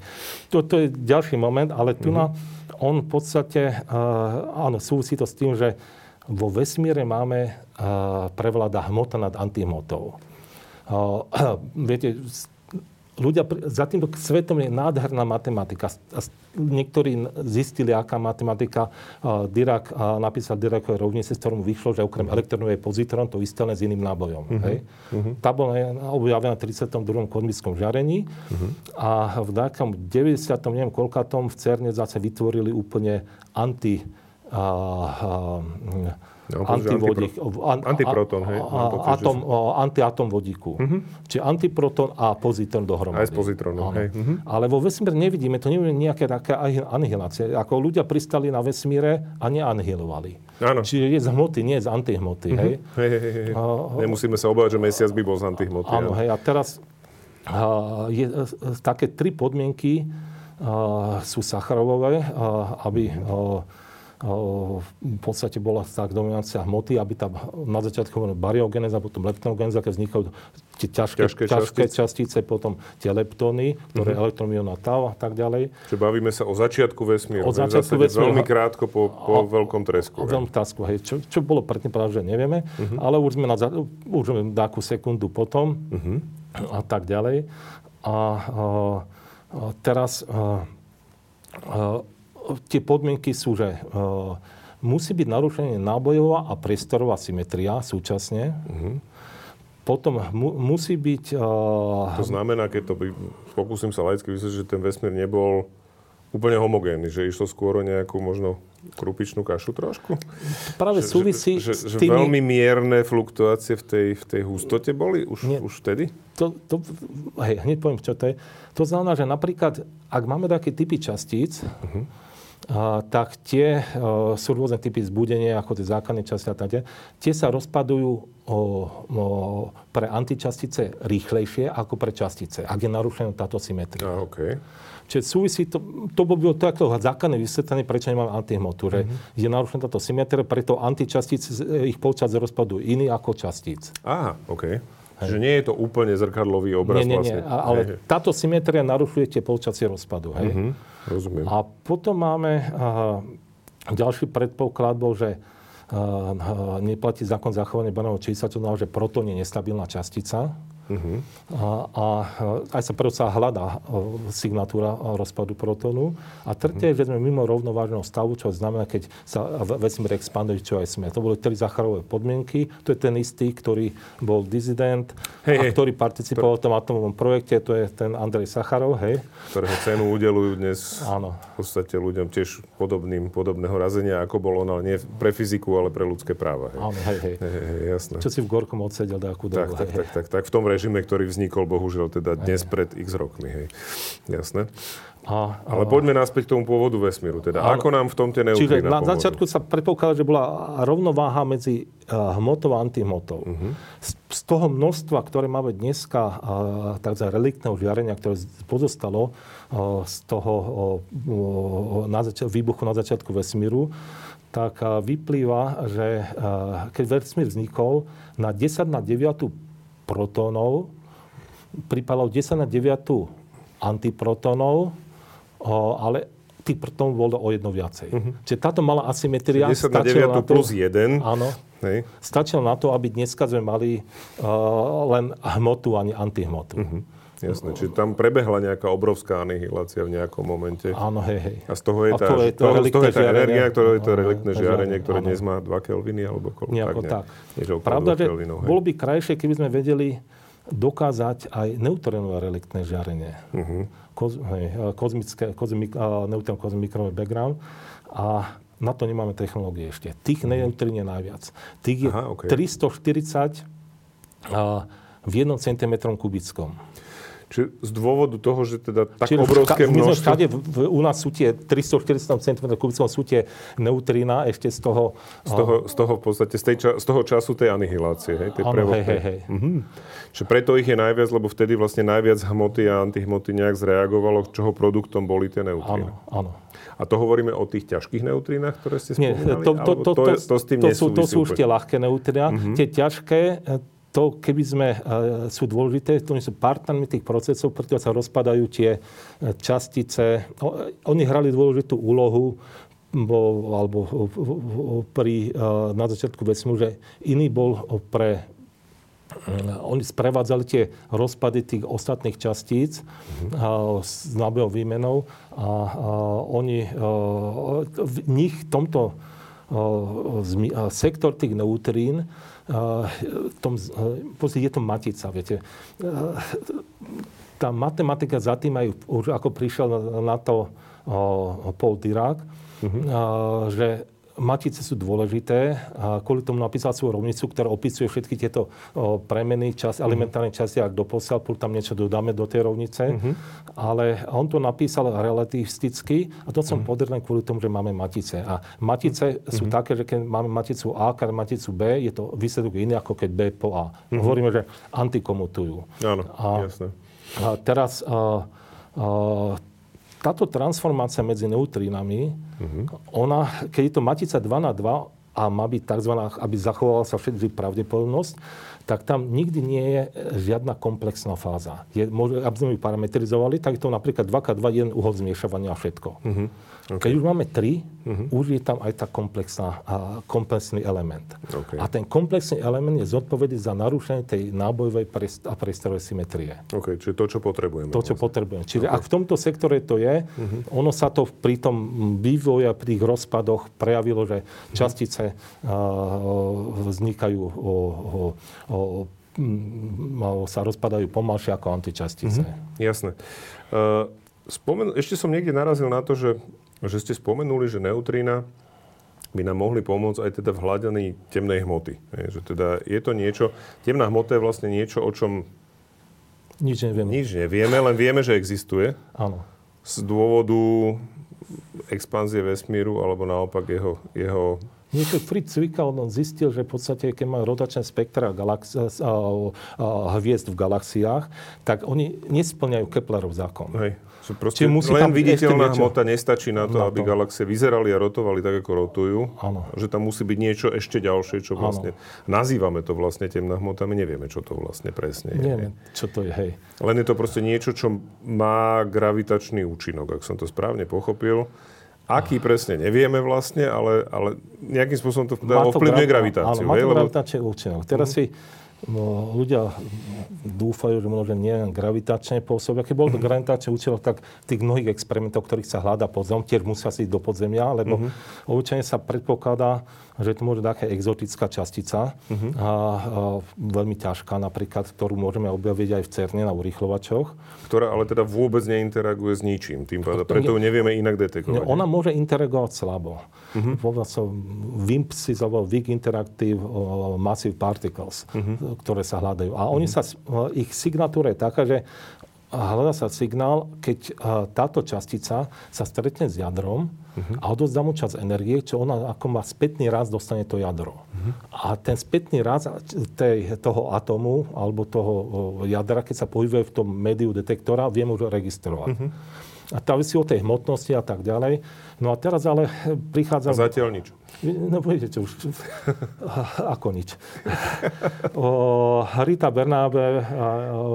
Toto je ďalší moment, ale tu na, uh-huh. on v podstate, uh, áno, súvisí to s tým, že vo vesmíre máme uh, prevláda hmota nad antihmotou. Uh, viete, ľudia, za týmto svetom je nádherná matematika. Niektorí zistili, aká matematika. Uh, Dirac uh, napísal Diracove rovnice, z ktorom vyšlo, že okrem uh-huh. elektronov je pozitron, to isté len s iným nábojom. Uh-huh. Hej? Uh-huh. Tá bola objavená v tridsiatom druhom kozmickom žiarení uh-huh. a v nejakom deväťdesiatom neviem koľkatom v CERNe zase vytvorili úplne anti... Uh, uh, No, antivodík, an, antiproton, hej. Atom, antiatom vodíku. Uh-huh. Čiže antiproton a pozitron dohromady. Aj s pozitrónom, hej. Uh-huh. Ale vo vesmíre nevidíme, to nevidíme nejaké také anihilácie. Ako ľudia pristali na vesmíre a neanihilovali. Áno. Čiže je z hmoty, nie z antihmoty, uh-huh. hej. Hej, hej, hej. Uh, Nemusíme sa obávať, že mesiac by bol z antihmoty. Áno, hej. A teraz uh, je uh, také tri podmienky uh, sú Sacharovové, uh, aby... Uh, v podstate bola tak dominancia hmoty, aby tam na začiatku bola bariogenéza, potom leptonogenéza, keď vznikajú tie ťažké, ťažké, ťažké častice, potom tie leptóny, ktoré uh-huh. elektron, ión a tau a tak ďalej. Čiže bavíme sa o začiatku vesmíru. Od začiatku vesmíru. Veľmi krátko po, po a, veľkom tresku. Po veľkom tresku, hej. Čo, čo bolo predtým, práve, že nevieme, uh-huh. ale už sme na už nejakú sekundu potom uh-huh. a tak ďalej. A, a, a teraz... A, a, tie podmienky sú, že uh, musí byť narušenie nábojová a priestorová symetria súčasne. Uh-huh. Potom mu, musí byť... Uh, to znamená, keď to by... Pokúsim sa laicky vysvetliť, že ten vesmír nebol úplne homogénny, že išlo skôr o nejakú možno krupičnú kašu trošku? Práve že, súvisí že, že, s tými... Že veľmi mierne fluktuácie v tej, v tej hustote boli už, nie, už vtedy? To, to, hej, hneď poviem, čo to je. To znamená, že napríklad, ak máme také typy častíc, uh-huh. a, tak tie a, sú rôzne typy zbudenia, ako tie základné časti a tak, tie sa rozpadujú O, o, pre antičastice rýchlejšie ako pre častice, ak je narušená táto symetria. Ah, okay. Čiže súvisí to, to by bolo takto základné vysvetlenie, prečo nemám antihmotu. Mm-hmm. Je narušená táto symetria, preto antičastice ich počas rozpadu iný ako častíc. Aha, OK. Hej. Že nie je to úplne zrkadlový obraz. Nie, nie, nie. Vlastne. Ale hej, táto symetria narušuje tie polčasie rozpadu. Hej. Mm-hmm. Rozumiem. A potom máme aha, ďalší predpoklad bol, že neplatí zákon zachovania Bornova čísla, čo znamená, že proton je nestabilná častica. Uh-huh. A, a aj sa prv sa hľadá signatúra rozpadu protonu. A tretie, uh-huh. že sme mimo rovnovážneho stavu, čo znamená, keď sa vesmír expanduje, čo aj sme. To boli tri Sacharove podmienky. To je ten istý, ktorý bol dizident, hey, a ktorý participoval to... v tom atomovom projekte. To je ten Andrej Sacharov, hej. Ktorého cenu udeľujú dnes áno. v podstate ľuďom tiež podobným, podobného razenia, ako bol on, ale nie pre fyziku, ale pre ľudské práva. Hej. Áno, hej, hej. hej, hej jasné. Čo si v Gorkom odsedel nejakú dobu. Tak, tak, tak, tak, tak. V tom režime, ktorý vznikol, bohužiaľ, teda dnes aj pred x rokmi, hej. Jasné. A, ale a... poďme naspäť k tomu pôvodu vesmíru. Teda. Ale... Ako nám v tom tie neutrína pomôžu? Na začiatku sa predpokladalo, že bola rovnováha medzi hmotou a antihmotou. Uh-huh. Z, z toho množstva, ktoré máme dneska, takzvané reliktného žiarenia, ktoré pozostalo a, z toho a, na zač- výbuchu na začiatku vesmíru, tak a, vyplýva, že a, keď vesmír vznikol, na desať na deviatu protónov, pripadalo desať na deviatu antiprotónov, ale tých protónov bolo o jedno viacej. Uh-huh. Čiže táto malá asymetria... desať na deviatu plus jeden. Áno. Hej. Stačilo na to, aby dneska sme mali uh, len hmotu a nie antihmotu. Uh-huh. Jasné, čiže tam prebehla nejaká obrovská anihilácia v nejakom momente. Áno, hej, hej. A z toho je tá, to je to toho, toho je tá energia, ktorá je to reliktné žiarenie, ktoré dnes má dva kelviny alebo koľko. Nejako tak. Ne, tak. Pravda, že kelvinov, bolo by krajšie, keby sme vedeli dokázať aj neutrónové reliktné žiarenie. Uh-huh. Koz, hej, kozmické, kozmik, neutrón, kozmický mikrový background. A na to nemáme technológie ešte. Tých neutrín je najviac. Tých je aha, okay. tristoštyridsať a, v jednom centimetrom kubickom. Či z dôvodu toho, že teda tak čiže obrovské ka- množstvo... Čiže u nás sú tie tristoštyridsať centimetrov kubíckých sú tie neutrína ešte z toho... Z toho, uh, z toho v podstate, z, tej ča- z toho času tej anihilácie, hej? Tej áno, hej, hej, hej. Mhm. Čiže preto ich je najviac, lebo vtedy vlastne najviac hmoty a antihmoty nejak zreagovalo, čoho produktom boli tie neutrína. Áno, áno. A to hovoríme o tých ťažkých neutrínach, ktoré ste spomínali? Nie, to, to, to, to, to, to s tým to sú, to sú už tie ľahké neutrina. Mhm. Tie ťažké... To, keby sme, sú dôležité, to sú partnermi tých procesov, pretože sa rozpadajú tie častice. Oni hrali dôležitú úlohu bol, alebo pri, na začiatku vesmíru, že iný bol pre... Oni sprevádzali tie rozpady tých ostatných častíc mm-hmm. s nábojou výmenou a, a oni v nich tomto sektor tých neutrín v tom, v podstate je to matica, viete. Tá matematika za tým aj už ako prišiel na to Paul Dirac, mm-hmm. že matice sú dôležité. Kvôli tomu napísal svoju rovnicu, ktorá opisuje všetky tieto premeny, čas, elementárne časti, ak doposiaľ, pôr tam niečo dodáme do tej rovnice. Mm-hmm. Ale on to napísal relativisticky a to som mm-hmm. podrlen kvôli tomu, že máme matice. A matice mm-hmm. sú také, že keď máme maticu A, keď maticu B, je to výsledok iný, ako keď B po A. Mm-hmm. Hovoríme, že antikomutujú. Áno, a, jasné. A teraz... A, a, táto transformácia medzi neutrínami, uh-huh. ona, keď je to matica dva na dva a má byť tzv., aby zachovala sa všetky pravdepodobnosť, tak tam nikdy nie je žiadna komplexná fáza. Je, môže, aby sme ju parametrizovali, tak je to napríklad dva krát dva, jeden uhol zmiešavania a všetko. Uh-huh. Okay. Keď už máme tri, uh-huh. už je tam aj tá komplexná, komplexný element. Okay. A ten komplexný element je zodpovedný za narušenie tej nábojovej a priestorovej symetrie. Okay, čiže to, čo potrebujeme. To, čo vlastne. potrebujeme. Čiže okay. ak v tomto sektore to je, uh-huh. ono sa to pri tom vývoji a pri tých rozpadoch prejavilo, že častice uh-huh. uh, vznikajú o, o, o, m, sa rozpadajú pomalšie ako antičastice. Uh-huh. Jasné. Uh, Spomen- ešte som niekde narazil na to, že, že ste spomenuli, že neutrína by nám mohli pomôcť aj teda v hľadaní temnej hmoty. Je, že teda je to niečo, temná hmota je vlastne niečo, o čom nič nevieme. Nič nevieme, len vieme, že existuje. Áno. Z dôvodu expanzie vesmíru, alebo naopak jeho... jeho... Niečo Fritz Zwicky zistil, že v podstate, keď má rotačné spektra galaxi- a, a, a hviezd v galaxiách, tak oni nesplňajú Keplerov zákon. Hej. Proste len viditeľná hmota nestačí na to, na to, aby galaxie vyzerali a rotovali tak, ako rotujú. Áno. Že tam musí byť niečo ešte ďalšie, čo vlastne... Áno. Nazývame to vlastne temná hmota, my nevieme, čo to vlastne presne je. Nevieme, čo to je, hej. Len je to proste niečo, čo má gravitačný účinok, ak som to správne pochopil. Aký presne, nevieme vlastne, ale, ale nejakým spôsobom to ovplyvňuje gravitáciu. Áno, má to gravitačný účinok. Teraz si... No, ľudia dúfajú, že možno nie gravitačné pôsoby. Keď bol to gravitačné účinok, tak tých mnohých experimentov, ktorých sa hľadá podzem, tiež musia si ísť do podzemia, lebo mm-hmm. obyčajne sa predpokladá, že to môže taká exotická častica, mm-hmm. a, a veľmi ťažká napríklad, ktorú môžeme objaviť aj v CERNe na urýchľovačoch. Ktorá ale teda vôbec neinteraguje s ničím, tým pádom, preto ju nevieme inak detekovať. Ona môže interagovať slabo. Mm-hmm. Povedal som, WIMP si zavolal Weak Interactive Massive Particles. Mm-hmm. ktoré sa hľadajú. A oni sa, ich signatúra je taká, že hľadá sa signál, keď táto častica sa stretne s jadrom, uh-huh. a odovzdá mu časť energie, čo ona ako má spätný raz, dostane to jadro. Uh-huh. A ten spätný raz tej, toho atomu alebo toho jadra, keď sa pohybuje v tom médiu detektora, vie mu registrovať. Uh-huh. A tá si o tej hmotnosti a tak ďalej. No a teraz ale prichádza... A zatiaľ nič. No budete už... Ako nič. O, Rita Bernabe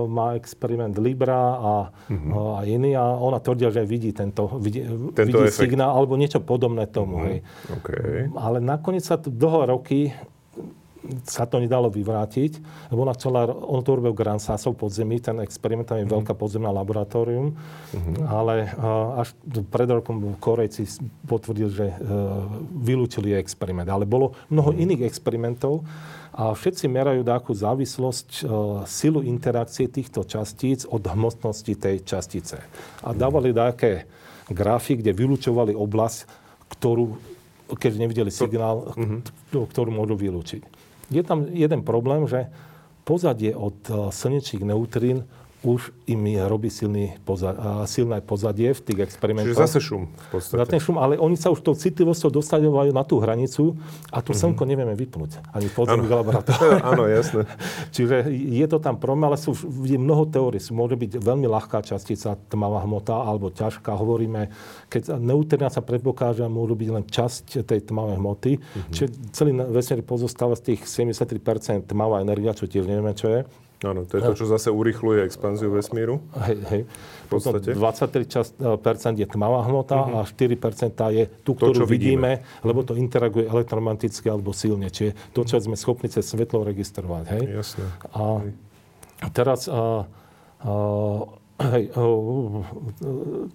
má experiment Libra a, mm-hmm. a iný a ona tvrdí, že vidí tento, vidí, tento vidí signál alebo niečo podobné tomu. Mm-hmm. Hej. Okay. Ale nakoniec sa dlho roky sa to nedalo vyvrátiť, lebo ona chcela, on to robil Grand Sasso podzemí, ten experiment, tam je mm-hmm. veľká podzemná laboratórium, mm-hmm. ale uh, až pred rokom Korejci potvrdil, že uh, vylúčili experiment. Ale bolo mnoho mm-hmm. iných experimentov a všetci merajú takú závislosť, uh, silu interakcie týchto častíc od hmotnosti tej častice. A dávali také grafy, kde vylúčovali oblasť, ktorú, keďže nevideli signál, mm-hmm. ktorú môžu vylúčiť. Je tam jeden problém, že pozadie od slnečných neutrín už im robí silný pozadie, silné pozadie v tých experimentoch. Čiže zase šum v podstate. Zase šum, ale oni sa už tou citlivosťou dostaňujú na tú hranicu a tu mm-hmm. slnko nevieme vypnúť. Ani v podzemných laboratóriách. Áno, jasné. Čiže je to tam problém, ale sú je mnoho teórií. Môže byť veľmi ľahká častica, tmavá hmota alebo ťažká. Hovoríme, keď neutrína sa predpokáže, môžu byť len časť tej tmavej hmoty. Mm-hmm. Čiže celý vesmír pozostáva z tých sedemdesiat tri percent tmavá energia, čo tiež nevieme, čo je. Áno, to je to, čo zase urýchľuje expanziu vesmíru. Hej, hej. V podstate. dvadsaťtri percent je tmavá hmota, mm-hmm. a štyri percent je tú, ktorú to, vidíme, vidíme, lebo to interaguje elektromagneticky alebo silne. Čiže to, čo sme schopní cez svetlo registrovať. Hej. Jasné. A teraz... A, a, Hej,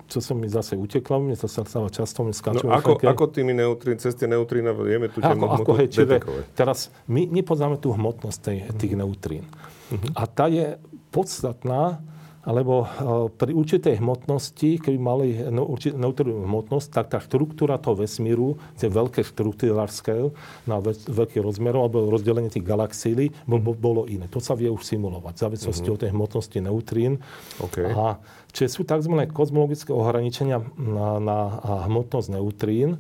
čo som mi zase utekla, mne to sa stáva často, mne skáčujú. No ako, ako tými neutrín, cez tie neutrína vieme tú temnú hmotu detekovať? Teraz my nepoznáme tú hmotnosť tej, tých neutrín. Uh-huh. A tá je podstatná, lebo pri určitej hmotnosti, keby mali neutrínnu hmotnosť, tak tá štruktúra toho vesmíru, tie veľké štruktúry large scale, na veľký rozmer, alebo rozdelenie tých galaxií, bolo, bolo iné. To sa vie už simulovať, v závislosti mm-hmm. od tej hmotnosti neutrín. Okay. A čiže sú tzv. Kozmologické ohraničenia na, na hmotnosť neutrín.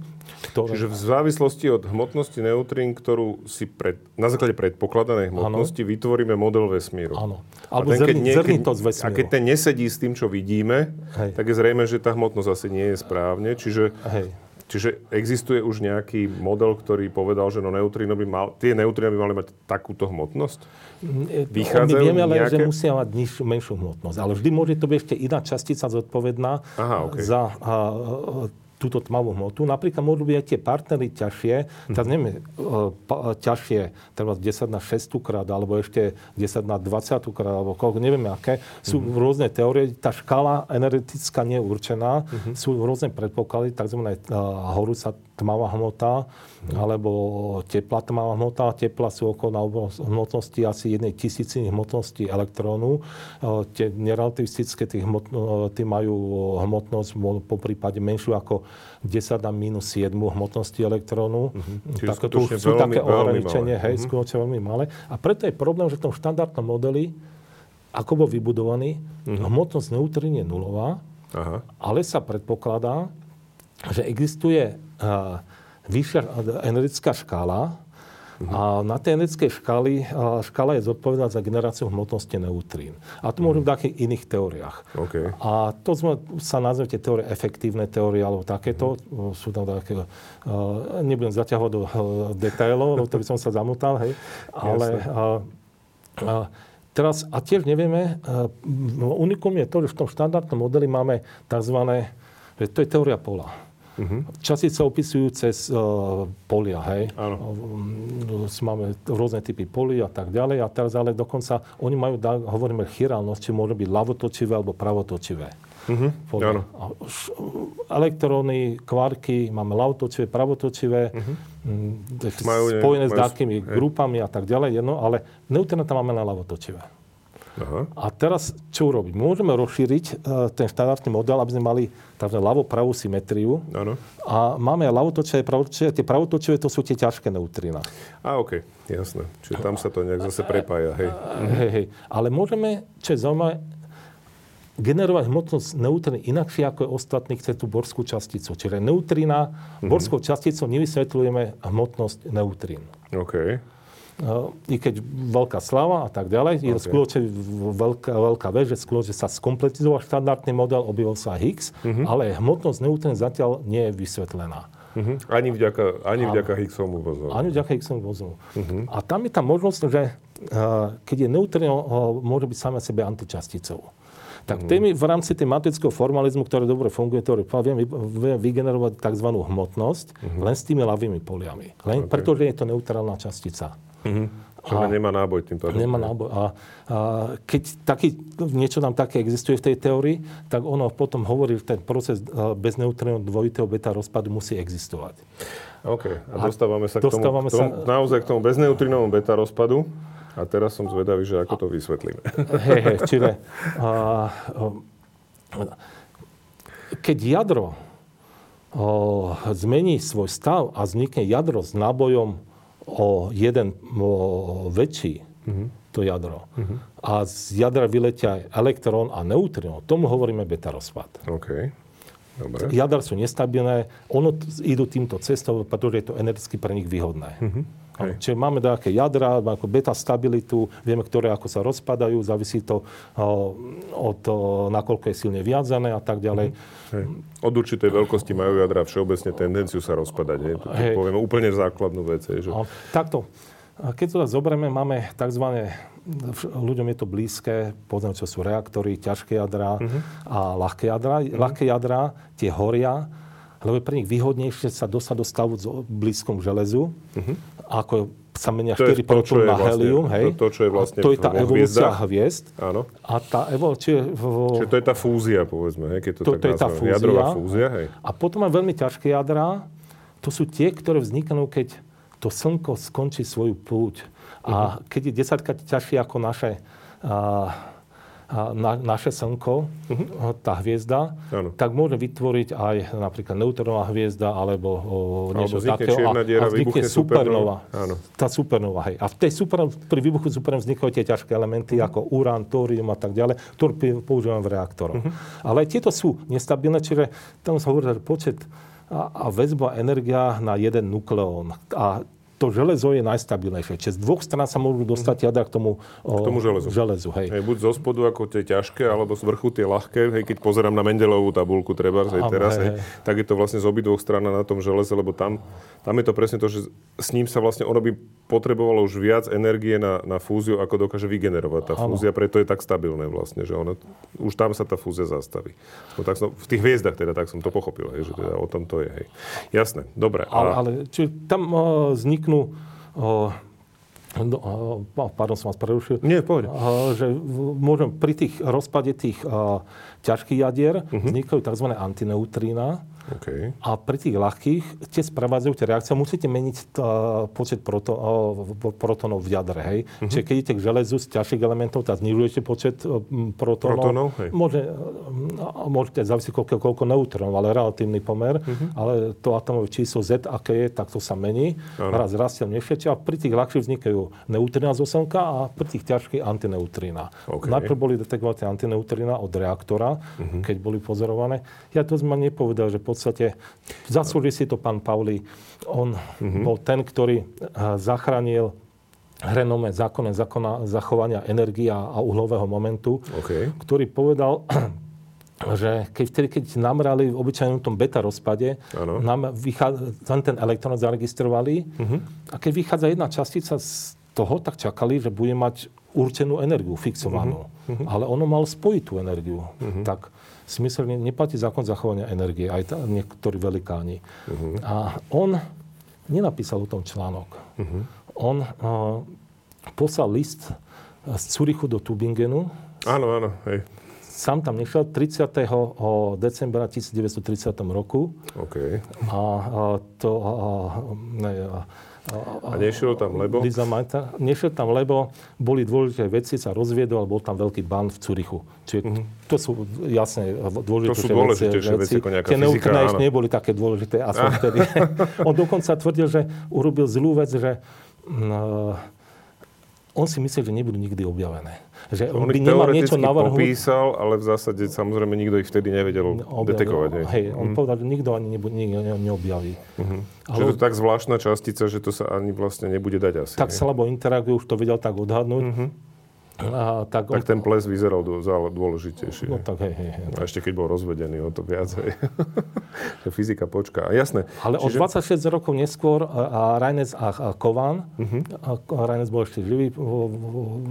Ktoré... Čiže v závislosti od hmotnosti neutrín, ktorú si pred, na základe predpokladanej hmotnosti, ano. Vytvoríme model vesmíru. Áno. Alebo zrni, zrnitosť vesmíru. A keď ten nesedí s tým, čo vidíme, hej. tak je zrejme, že tá hmotnosť asi nie je správne. Čiže... Hej. Čiže existuje už nejaký model, ktorý povedal, že no neutrino by mal, tie neutrino by mali mať takúto hmotnosť? Vychádzajú my vieme, nejaké... ale že musia mať niž, menšiu hmotnosť. Ale vždy môže to byť ešte iná častica zodpovedná, aha, okay. za a, túto tmavú hmotu. Napríklad môžu byť aj tie partnery ťažšie, tak neviem, ťažšie, treba desať na šesť krát, alebo ešte desať na dvadsať krát, alebo koľko, nevieme aké. Sú mm-hmm. rôzne teórie, tá škála energetická nie je určená, mm-hmm. sú rôzne predpoklady, takzvaná horúca tmavá hmota, mm-hmm. alebo teplá tmavá hmota. Tepla sú okolo na hmotnosti asi jednej tisíciny hmotnosti elektrónu. Tie nerelativistické tie majú hmotnosť po prípade menšiu ako desať na mínus sedem hmotnosti elektrónu. Mm-hmm. Tak tu sú veľmi, také ohraničenie, hej, mm-hmm. skutočne veľmi malé. A preto je problém, že v tom štandardnom modeli, ako bol vybudovaný, mm-hmm. hmotnosť neutrín je nulová, aha. ale sa predpokladá, že existuje uh, vyššia energetická škála, mm-hmm. a na tej energetickej škáli, škála je zodpovedná za generáciu hmotnosti neutrín. A to môžeme mm-hmm. v takých iných teóriách. Okay. A to sme, sa nazývajú tie teórie efektívne teórie, alebo takéto. Mm-hmm. Sú tam také, uh, nebudem zaťahovať do uh, detailov, lebo to by som sa zamotal, hej. Ale uh, uh, teraz, a tiež nevieme, uh, unikum je to, že v tom štandardnom modeli máme tzv., to je teória pola. Uh-huh. Častice opisujú cez uh, polia, hej. Uh, máme rôzne typy polí a tak ďalej. A teraz ale dokonca oni majú, da, hovoríme, chirálnosť, či môžu byť ľavotočivé alebo pravotočivé. Uh-huh. Elektróny, kvarky, máme ľavotočivé, pravotočivé, uh-huh. spojené majú, s takými grupami a tak ďalej. No, ale neutróna tam máme na ľavotočivé. Aha. A teraz čo urobiť? Môžeme rozšíriť uh, ten štandardný model, aby sme mali takzvanú ľavo-pravú symetriu. Ano. A máme aj ľavotočivé, pravotočivé. Tie pravotočivé, to sú tie ťažké neutrína. A okej, okay. Jasné. Čiže tam sa to nejak zase prepája. Hej. Hej, hej. Ale môžeme, čo je zaujímavé, generovať hmotnosť neutrín inakšie ako je ostatní chce tú borskú časticu. Čiže neutrína, mm-hmm. borskou časticou nevysvetľujeme hmotnosť neutrín. OK. I keď veľká sláva a tak ďalej, okay. je skutočne veľká, veľká vec, že skutočne sa skompletizoval štandardný model, objavil sa Higgs, mm-hmm. ale hmotnosť neutrín zatiaľ nie je vysvetlená. Mm-hmm. Ani vďaka, ani vďaka Higgsovmu bozovu. Ani vďaka Higgsovmu bozovu. Mm-hmm. A tam je tá možnosť, že keď je neutrín, môže byť sama sebe antičasticou. Tak témy v rámci tej matematického formalizmu, ktoré dobre funguje, ktoré vieme vygenerovať tzv. Hmotnosť uh-huh. len s tými ľavými poliami. Len okay. pretože je to neutrálna častica. Uh-huh. A nemá náboj týmto. Nemá náboj. A, a keď taký, niečo tam také existuje v tej teórii, tak ono potom hovorí, že ten proces bez neutrínov dvojitého beta rozpadu musí existovať. OK. A dostávame sa, a k, tomu, dostávame k, tomu, sa... K, tomu, naozaj k tomu bezneutrinovému beta rozpadu. A teraz som zvedavý, že ako to vysvetlíme. Hej, hej, čiže... A, keď jadro a, zmení svoj stav a vznikne jadro s nábojom o jeden o, väčší, mm-hmm. to jadro, mm-hmm. a z jadra vyletia elektrón a neutrino, tomu hovoríme beta rozpad. OK. Dobre. Jadra sú nestabilné, ono idú týmto cestou, pretože je to energeticky pre nich výhodné. Mm-hmm. Okay. Čiže máme nejaké jadra, ako beta stabilitu, vieme, ktoré ako sa rozpadajú, závisí to od toho, nakoľko je silne viazané a tak ďalej. Hej. Od určitej veľkosti majú jadra všeobecne tendenciu sa rozpadať. Je? To povieme úplne základnú vec. Je, že... Takto. Keď to zoberieme, máme tzv. Ľuďom je to blízke, poznám, čo sú reaktory, ťažké jadra uh-huh. a ľahké jadra. Uh-huh. Ľahké jadra, tie horia, lebo je pre nich výhodnejšie sa dostať do stavu blízkom železu, uh-huh. ako sa menia štyri protóny na helium. Hej. To, to, čo je vlastne to je tá evolúcia hviezd. Áno. A tá evolúcia... V... Čiže to je tá fúzia, povedzme, hej, keď to, to tak to je tá fúzia. Jadrová fúzia. Hej. A potom má veľmi ťažké jadrá. To sú tie, ktoré vzniknú, keď to slnko skončí svoju púť. Uh-huh. A keď je desaťkrát ťažšie ako naše... A, Na, naše slnko, uh-huh. tá hviezda, ano. Tak môže vytvoriť aj napríklad neutrónová hviezda alebo o, niečo takého. Čierna diera, a vznikne supernova. Tá supernova, hej. A v tej supernova, pri výbuchu supernova vznikajú tie ťažké elementy uh-huh. ako urán, tórium a tak ďalej, ktoré používame v reaktoroch. Uh-huh. Ale tieto sú nestabilné, čiže tam sa hovorí, že počet a, a väzba energia na jeden nukleón. A to železo je najstabilnejšie. Čiže z dvoch strán sa môžu dostať jadra k tomu, k tomu železu. železu hej. Hej, buď zo spodu, ako tie ťažké, alebo z vrchu tie ľahké. Hej, keď pozerám na Mendelovú tabuľku, treba, hej, teraz, hej, hej. tak je to vlastne z obidvoch strán na tom železe, lebo tam, tam je to presne to, že s ním sa vlastne ono by potrebovalo už viac energie na, na fúziu, ako dokáže vygenerovať tá fúzia. Áno. Preto je tak stabilné vlastne, že ono, už tam sa tá fúzia zastaví. No, tak som, v tých hviezdach teda, tak som to pochopil, hej, že teda o tom to je. Hej. Jasné, dobre. Ale, ale či tam uh, vznik No, pardon, som vás prerušil. Nie, poď. Že môžem, pri tých rozpade tých ťažkých jadier uh-huh. vznikajú tzv. Antineutrína. Okay. A pri tých ľahkých, tie sprevádzajú tie reakcie, musíte meniť tá, počet proto, protonov v jadre. Hej. Uh-huh. Čiže keď idete k železu z ťažších elementov, tak znižujete počet protonov. protonov Môže, môžete závisí koľko, koľko neutrónov, ale relatívny pomer. Uh-huh. Ale to atomové číslo Z, aké je, tak to sa mení. Uh-huh. Raz rastie mnešie. A pri tých ľahších vznikajú neutrína zo slnka a pri tých ťažkých antineutrína. Okay. Najprv boli detekované antineutrína od reaktora, uh-huh. keď boli pozorované. Ja to som nepovedal, že v podstate zaslúži si to pán Pauli. On mm-hmm. bol ten, ktorý zachránil renome zákona, zákona zachovania energie a uhlového momentu, okay. ktorý povedal, že keď, keď namrali v obyčajnom tom beta rozpade, nám vychádza, ten elektrón zaregistrovali mm-hmm. a keď vychádza jedna častica z toho, tak čakali, že bude mať určenú energiu, fixovanú. Mm-hmm. Ale ono mal spojiť tú energiu. Mm-hmm. Tak smyslne neplatí zákon zachovania energie, aj tá, niektorí velikáni. Uh-huh. A on nenapísal o tom článok. Uh-huh. On uh, poslal list z Zürichu do Tübingenu. Áno, áno, hej. Sám tam nešiel tridsiateho decembra devätnásťstotridsať roku. OK. A, a to... A, ne, a, A nešiel tam, lebo? Nešiel tam, lebo boli dôležité veci, sa rozviedol, bol tam veľký ban v Zürichu. Čiže mm-hmm. to sú jasne dôležitejšie dôležitejšie veci. veci Tie neutrina ešte neboli také dôležité. A ah. vtedy. On dokonca tvrdil, že urobil zlú vec, že no, on si myslel, že nebudú nikdy objavené. Že on by nemal niečo navrhnúť. Popísal, ale v zásade samozrejme nikto ich vtedy nevedel objavil, detekovať. Ne? Hej, on mm. povedal, že nikto ani nebu- ne- ne- ne- neobjaví. Mm-hmm. Ale... Že to je tak zvláštna častica, že to sa ani vlastne nebude dať asi. Tak slabo interaguje, už to vedel tak odhadnúť. Mm-hmm. A, tak, tak on... ten ples vyzeral do, dôležitejšie. No tak hej, hej, hej. A ešte keď bol rozvedený, o to viac. Fyzika počká. Jasné. Ale čiže... o dvadsaťšesť rokov neskôr a Reinec a, a Kovan, uh-huh. Reinec bol ešte živý,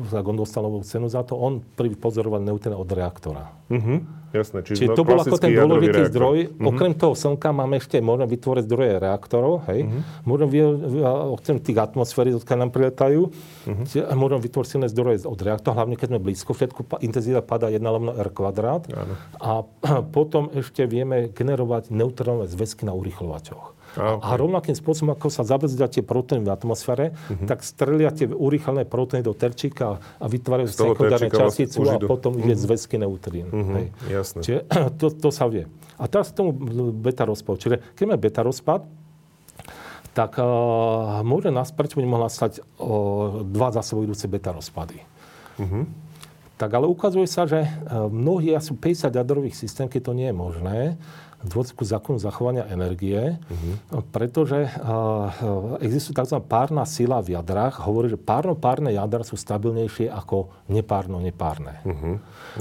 tak on dostal Nobelovú cenu za to, on prvý pozoroval neutrína od reaktora. Uh-huh. Jasné. Čiže, Čiže to bol ako ten dôležitý zdroj. Uh-huh. Okrem toho slnka máme ešte, môžeme vytvoriť zdroje reaktorov, hej. Uh-huh. Môžeme okrem tých atmosféry, odkiaľ nám priletajú, uh-huh. môžeme vytvoriť silné zdroje od reaktorov. To hlavne, keď sme blízko, všetko intenzita padá jedna lomeno er kvadrát. Áno. A potom ešte vieme generovať neutrónové zväzky na urýchľovačoch. A, okay. a rovnakým spôsobom, ako sa zabrzdia tie protóny v atmosfére, uh-huh. tak strelia tie urýchlené protóny do terčíka a vytvárajú sekundárne častice a potom ide uh-huh. zväzky neutrín. Uh-huh. Jasné. Čiže to, to sa vie. A teraz k tomu beta rozpadu. Čiže keď máme beta rozpad, tak uh, môže nás prečo by mohla stať uh, dva za sebou idúce beta rozpady. Uh-huh. Tak ale ukazuje sa, že mnohí asi päťdesiat jadrových systém, keď to nie je možné, v dôsledku zákonu zachovania energie, uh-huh. pretože uh, existuje tzv. Párna sila v jadrách, hovorí, že párno-párne jadra sú stabilnejšie ako nepárno-nepárne. Uh-huh.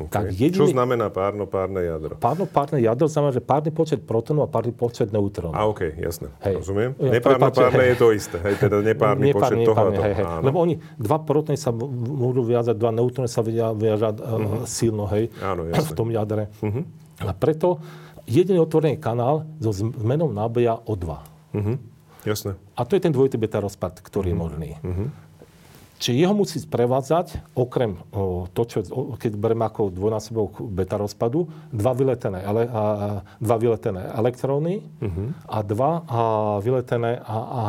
Okay. Tak jediný... Čo znamená párno-párne jadro? Párno-párne jadro znamená, že párny počet protonov a párny počet neutrónov. A okej, okay, jasné. Hej. Rozumiem. Ja, nepárno-párne je to isté. Hej, teda nepárny, nepárny počet nepárny, toho a toho. Hej, hej. Lebo oni, dva protóny sa môžu viazať, dva neutróny sa viazať uh-huh. silno, hej, áno, v tom jadre. Uh-huh. A preto jediný otvorený kanál so zmenou náboja o dva. Uh-huh. Jasné. A to je ten dvojitý beta rozpad, ktorý uh-huh. je možný. Uh-huh. Čiže jeho musí sprevádzať, okrem o, to, čo o, keď bereme ako dvojnásobok beta rozpadu, dva vyletené, ale, a, dva vyletené elektróny uh-huh. a dva a, vyletené a, a,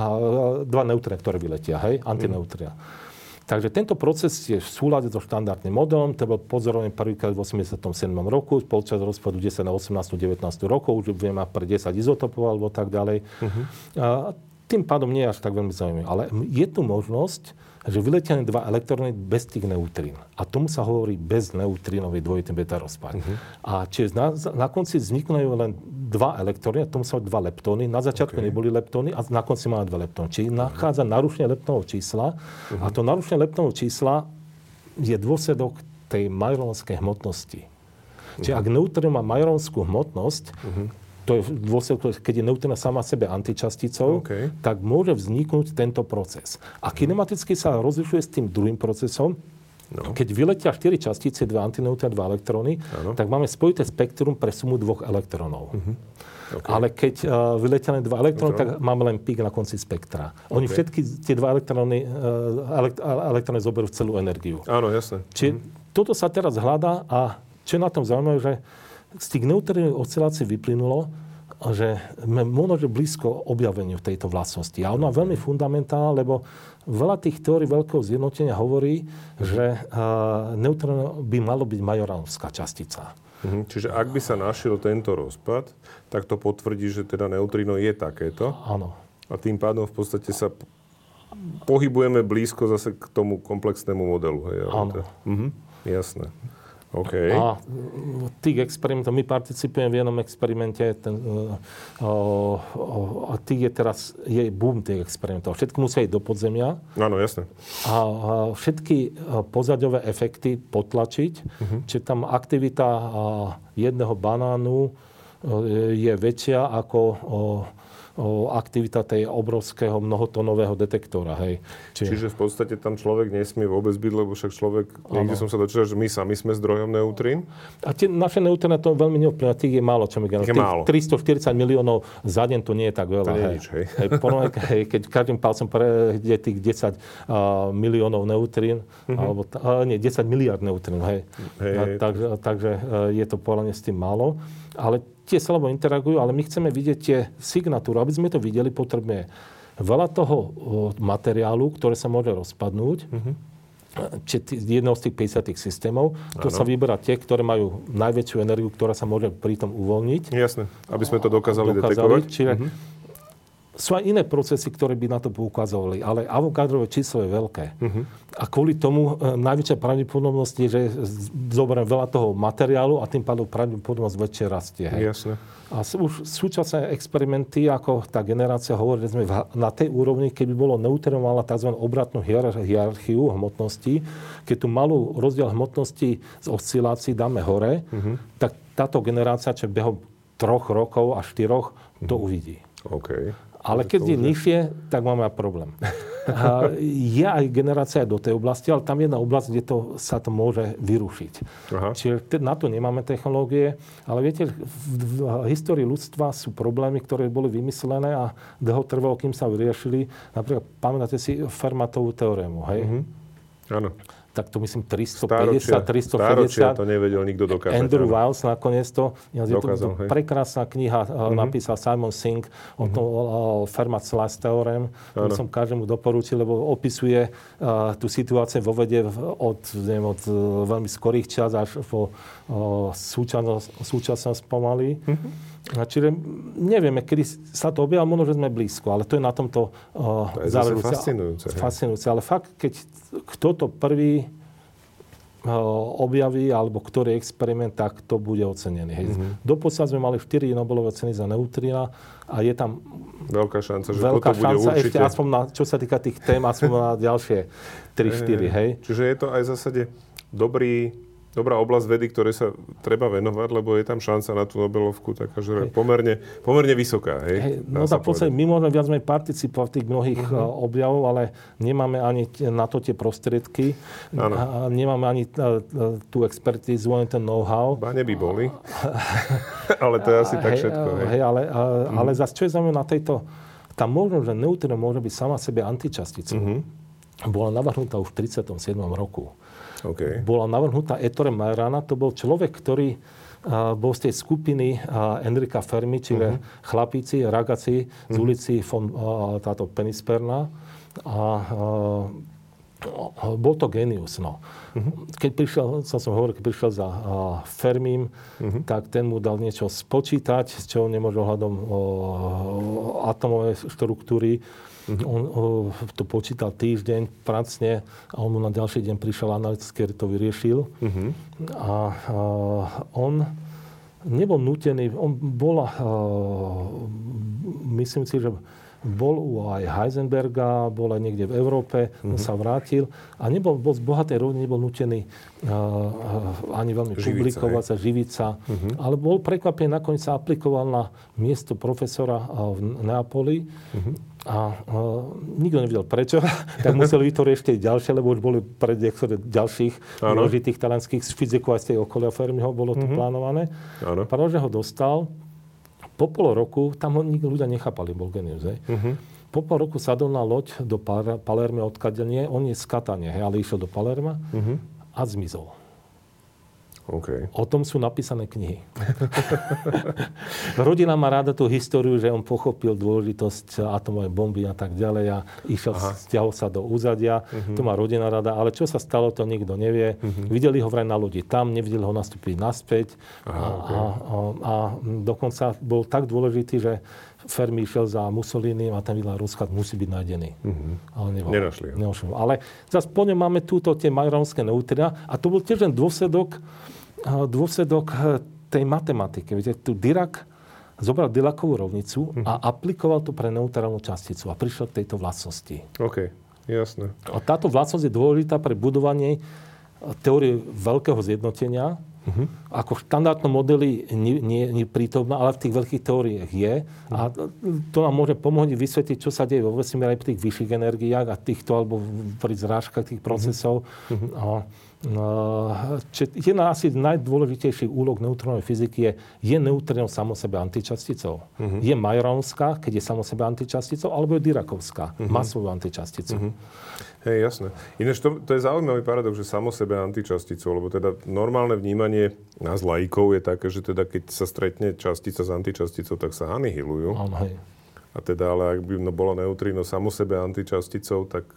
dva neutróny, ktoré vyletia, hej, antineutróny. Uh-huh. Takže tento proces je v súlade so štandardným modelom. To bol pozorovaný prvýkrát v osemdesiatom siedmom roku, počas rozpadu desať na osemnásť devätnásť rokov, už vieme pre desať izotopov alebo tak ďalej. Uh-huh. A tým pádom nie je až tak veľmi zaujímavé. Ale je tu možnosť, že vyletia dva elektróny bez tých neutrín. A tomu sa hovorí bez neutrínový dvojitý beta rozpad. Uh-huh. A čiže na, na konci vznikajú len dva elektróny, a to musí mať dva leptóny. Na začiatku okay. neboli leptóny a na konci máme dva leptóny. Čiže nachádza narušenie leptónového čísla uh-huh. a to narušenie leptónového čísla je dôsledok tej majorovskej hmotnosti. Uh-huh. Čiže ak neutrón má majorovskú hmotnosť, uh-huh. to je dôsledok, keď je neutrón sama sebe antičasticou, okay. tak môže vzniknúť tento proces. A kinematicky sa rozlišuje s tým druhým procesom. No. Keď vyletia štyri častice, dva antineutrón, dva elektróny, ano. Tak máme spojité spektrum pre sumu dvoch elektrónov. Uh-huh. Okay. Ale keď uh, vyletia len dva elektróny, tak máme len pík na konci spektra. Oni okay. všetky tie dva elektróny, uh, elektróny zoberú celú energiu. Áno, jasne. Čiže uh-huh. toto sa teraz hľadá a čo je na tom zaujímavé, že z tých neutrónových oscilácií vyplynulo, že sme možno blízko objaveniu tejto vlastnosti. A ona je veľmi fundamentálna, lebo veľa tých teórií veľkého zjednotenia hovorí, že uh, neutrón by malo byť majoranovská častica. Mhm. Čiže ak by sa našiel tento rozpad, tak to potvrdí, že teda neutrino je takéto. Áno. A tým pádom v podstate sa pohybujeme blízko zase k tomu komplexnému modelu. Hej? Áno. Mhm. Jasné. Okay. A tých experimentov, my participujeme v jednom experimente, ten, o, o, a tých je teraz, je boom tých experimentov. Všetky musia ísť do podzemia. Áno, jasne. A, a všetky pozadové efekty potlačiť, uh-huh. čiže tam aktivita jedného banánu je väčšia ako o, o aktivita tej obrovského mnohotónového detektora, hej. Čiže... Čiže v podstate tam človek nesmie vôbec byť, lebo však človek, niekde som sa dočítal, že my sami sme zdrojom neutrín. A tie naše neutríny to veľmi neovplyvňujú, tých je málo, čo mi gano. Tých tristoštyridsať miliónov za deň to nie je tak veľa, to hej. Nič, hej. Hej, porovne, hej, keď každým palcom prejde tých desať uh, miliónov neutrín, mm-hmm. alebo t- uh, nie, desať miliárd neutrín, hej. hej, a, hej takže takže uh, je to porovne s tým málo, ale tie slabo interagujú, ale my chceme vidieť tie signatúry. Aby sme to videli, potrebujeme veľa toho materiálu, ktoré sa môže rozpadnúť. Mm-hmm. Čiže jednou z tých päťdesiatich systémov. Ano. To sa vyberá tie, ktoré majú najväčšiu energiu, ktorá sa môže pritom uvoľniť. Jasné, aby sme to dokázali, dokázali detekovať. Čiže mm-hmm. sú aj iné procesy, ktoré by na to poukazovali, ale Avogadrovo číslo je veľké. Mm-hmm. A kvôli tomu e, najväčšia pravdepodobnosť je, že zoberiem veľa toho materiálu a tým pádom pravdepodobnosť väčšie rastie. Hej. Jasne. A už súčasné experimenty, ako tá generácia hovorí, že sme na tej úrovni, keby bolo neutrónom mala tzv. Obratnú hierarchiu hmotnosti, keď tú malú rozdiel hmotnosti z oscilácií dáme hore, mm-hmm. tak táto generácia, čo behom troch rokov a štyroch, to mm-hmm. uvidí. Okay. Ale keď je nižšie, tak máme aj problém. Je aj generácia do tej oblasti, ale tam je jedna oblasť, kde to, sa to môže vyrušiť. Aha. Čiže na to nemáme technológie, ale viete, v, v histórii ľudstva sú problémy, ktoré boli vymyslené a dlho trvalo, kým sa vyriešili. Napríklad, pamätáte si Fermatovú teorému, hej? Mhm. Áno. Tak to myslím tristopäťdesiat, tristopäťdesiat. Stáročia to nevedel nikto dokázať. Andrew Wiles nakoniec to, ja dokázal, to, to prekrásna kniha, mm-hmm. napísal Simon Singh o mm-hmm. tom Fermat's Last Theorem, ktorú som každému doporúčil, lebo opisuje uh, tú situáciu vo vede od, neviem, od uh, veľmi skorých čas až po uh, súčasnosť, súčasnosť pomaly. Mm-hmm. Čiže nevieme, kedy sa to objavilo, možno, že sme blízko, ale to je na tomto uh, to záverujúce. Fascinujúce. Fascinujúce, ale fakt, keď kto to prvý uh, objaví, alebo ktorý experiment, tak to bude ocenený. Mm-hmm. Doposiaľ sme mali štyri Nobelové ceny za neutrína a je tam veľká šanca, že veľká toto šanca, bude určite. Ešte aspoň na, čo sa týka tých tém, aspoň na ďalšie tri štyri, hej. Čiže je to aj v zásade dobrý... Dobrá oblasť vedy, ktorej sa treba venovať, lebo je tam šanca na tú Nobelovku taká, že pomerne, pomerne vysoká. Hej? Hej, no za podstate, my môžeme viac menej participovať v tých mnohých uh-huh. objavov, ale nemáme ani na to tie prostriedky, ano. Nemáme ani tú expertízu, ani ten know-how. Ba neby boli, ale to je asi hej, tak všetko. Hej, hej ale, uh-huh. ale zase, čo je znamená na tejto, tá možnosť, že neutrino môže byť sama sebe antičasticou, uh-huh. bola navrhnutá už v tridsiatom siedmom roku. Okay. Bola navrhnutá Ettore Majorana, to bol človek, ktorý uh, bol z tej skupiny uh, Enrika Fermi, čiže uh-huh. chlapíci, ragaci uh-huh. z ulici von, uh, táto Penisperna. A uh, bol to génius, no. Uh-huh. Keď prišiel, som som hovoril, keď prišiel za uh, Fermím, uh-huh. tak ten mu dal niečo spočítať, z čoho nemôžu hľadom uh, atomové štruktúry. Mm-hmm. On uh, to počítal týždeň pracne a on mu na ďalší deň prišiel analyticky, ktorý to vyriešil. Mm-hmm. A uh, on nebol nútený, on bola, myslím si, že bol u aj Heisenberga, bol aj niekde v Európe, mm-hmm. on sa vrátil a nebol z bohatej rodiny, nebol nútený uh, ani veľmi živica, publikovať sa, živiť sa. Mm-hmm. Ale bol prekvapený, nakoniec sa aplikoval na miesto profesora v Neapoli mm-hmm. a uh, nikto nevedel prečo, tak musel vytvoriť ešte ďalšie, lebo už boli pred niektorých ďalších dôležitých talianských fyzikov aj z tej okolia Fermiho, bolo to mm-hmm. plánované. Pretože ho dostal. Po pol roku, tam ho nikto ľudia nechápali, bol genius, hej. Uh-huh. Po pol roku sadol na loď do Palerma, odkiaľ nie, on je z Katane, hej, ale išiel do Palerma uh-huh. a zmizol. Okay. O tom sú napísané knihy. Rodina má ráda tú históriu, že on pochopil dôležitosť atomovej bomby a tak ďalej a išiel, stiahol sa do úzadia. Uh-huh. To má rodina rada, ale čo sa stalo, to nikto nevie. Uh-huh. Videli ho vraj na lodi tam, nevideli ho nastúpiť naspäť. Aha, a, okay. a, a, a dokonca bol tak dôležitý, že Fermi išiel za Mussolinim a ten videl, rozklad musí byť nájdený. Mm-hmm. Ale nebol. Nenašli ho. Nenašli ho. Ale zase po ňom máme túto tie majronské neutria a to bol tiež ten dôsledok, dôsledok tej matematiky. Viete, tu Dirac zobral Diracovú rovnicu mm-hmm. a aplikoval to pre neutrálnu časticu a prišiel k tejto vlastnosti. OK, jasné. A táto vlastnosť je dôležitá pre budovanie teórie veľkého zjednotenia. Uh-huh. Ako v štandardnom modeli nie, nie, nie prítomná, ale v tých veľkých teóriách je. Uh-huh. A to nám môže pomôcť vysvetliť, čo sa deje vo vesmíre aj pri tých vyšších energiách a týchto, alebo pri zrážkach tých procesov. Uh-huh. A, a, či, jedna asi najdôležitejších úloh neutrónovej fyziky je, je neutrónom samo sebe antičasticou. Uh-huh. Je majoronská, keď je samo sebe antičasticou, alebo je dirakovská, uh-huh. má svoju antičasticu. Uh-huh. Hej, jasné. Ináč to, to je zaujímavý paradox, že samo sebe antičasticou, lebo teda normálne vnímanie nás laikov je také, že teda keď sa stretne častica s antičasticou, tak sa anihilujú. Áno, hej. A teda, ale ak by no, bolo neutrino samo sebe antičasticou, tak...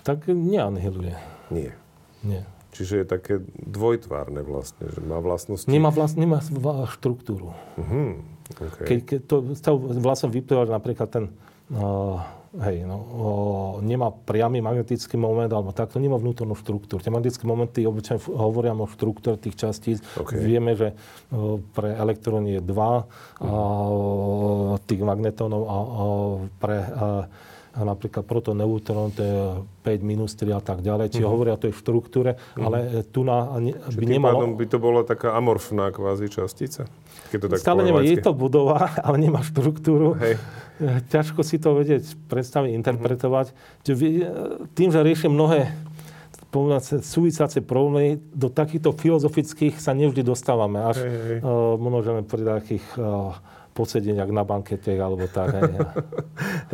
Tak neanihiluje. Nie. Nie. Čiže je také dvojtvárne vlastne, že má vlastnosti... Nemá, vlast, nemá štruktúru. Uh-huh. Okay. Keď ke, to vlastne vyplýva, že napríklad ten... Uh, Hej, no, o, nemá priamy magnetický moment, alebo takto nemá vnútornú štruktúru. Tie magnetické momenty obyčajne hovoria o štruktúre tých častíc. Okay. Vieme, že o, pre elektrón je dva a, o, tých magnetónov a o, pre a, napríklad protoneutrón to je päť minus tri a tak ďalej. Čiže uh-huh. hovoria o tej štruktúre, uh-huh. ale tu na, ne, by nemalo... by to bola taká amorfná kvázi častica? Keď to tak stále nemá, je to budova, ale nemá štruktúru. Hej. Ťažko si to vedieť predstaviť, interpretovať. Tým, že riešim mnohé súvisiace problémy, do takýchto filozofických sa nevždy dostávame. Až hey, hey. Uh, množeme pri takých uh, posedeniach na bankete alebo tak. Hej,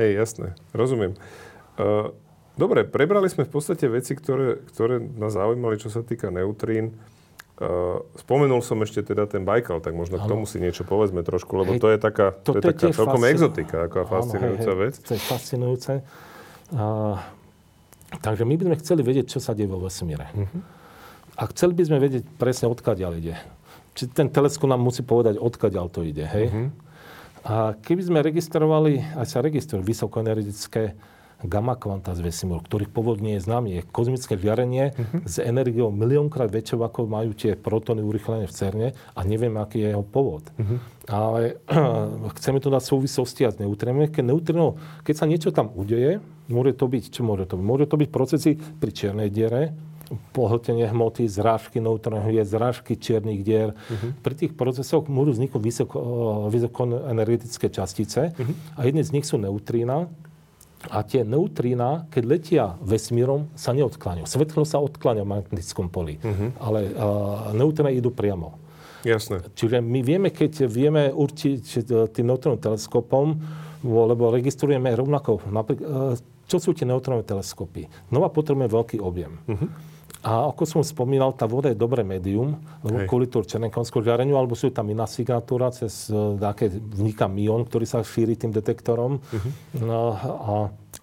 hey, jasné. Rozumiem. Uh, dobre, prebrali sme v podstate veci, ktoré, ktoré nás zaujímali, čo sa týka neutrín. Uh, spomenul som ešte teda ten Baikal, tak možno ano. K tomu si niečo povedzme trošku, lebo hej, to je taká, to to je taká celkom fascin... exotika, aká fascinujúca ano, hej, vec. To je fascinujúce. Uh, takže my by sme chceli vedieť, čo sa deje vo vesmíre. Uh-huh. A chceli by sme vedieť presne, odkiaľ ide. Čiže ten teleskop nám musí povedať, odkiaľ to ide. Hej? Uh-huh. A keby sme registrovali, aj sa registrujú vysokoenergetické gamma kvanta z vesmíru, ktorých pôvod nie je známy. Je kozmické žiarenie uh-huh. s energiou miliónkrát väčšou, ako majú tie protóny urýchlené v CERNe a nevieme, aký je jeho pôvod. Uh-huh. Ale chceme to dať súvislosti a s neutrónmi. Keď, keď sa niečo tam udeje, môže to byť, čo môže to byť? Môže to byť procesy pri čiernej diere, pohltenie hmoty, zrážky neutrónov, zrážky čiernych dier. Uh-huh. Pri tých procesoch môžu vzniknúť vysoko, vysokoenergetické častice uh-huh. a jedne z nich sú neutrína. A tie neutrína, keď letia vesmírom, sa neodkláňujú. Svetlo sa odkláňa v magnetickom poli. Uh-huh. Ale uh, neutrína idú priamo. Jasné. Čiže my vieme, keď vieme určiť tým neutrónovým teleskopom, lebo registrujeme rovnako. Čo sú tie neutrónové teleskopy? Znova potrebujeme veľký objem. Uh-huh. A ako som spomínal, tá voda je dobré médium, lebo kvôli tú červenkovskú žiareniu, alebo sú tam iná signatúra, cez také vniká ión, ktorý sa šíri tým detektorom. Uh-huh. No, a...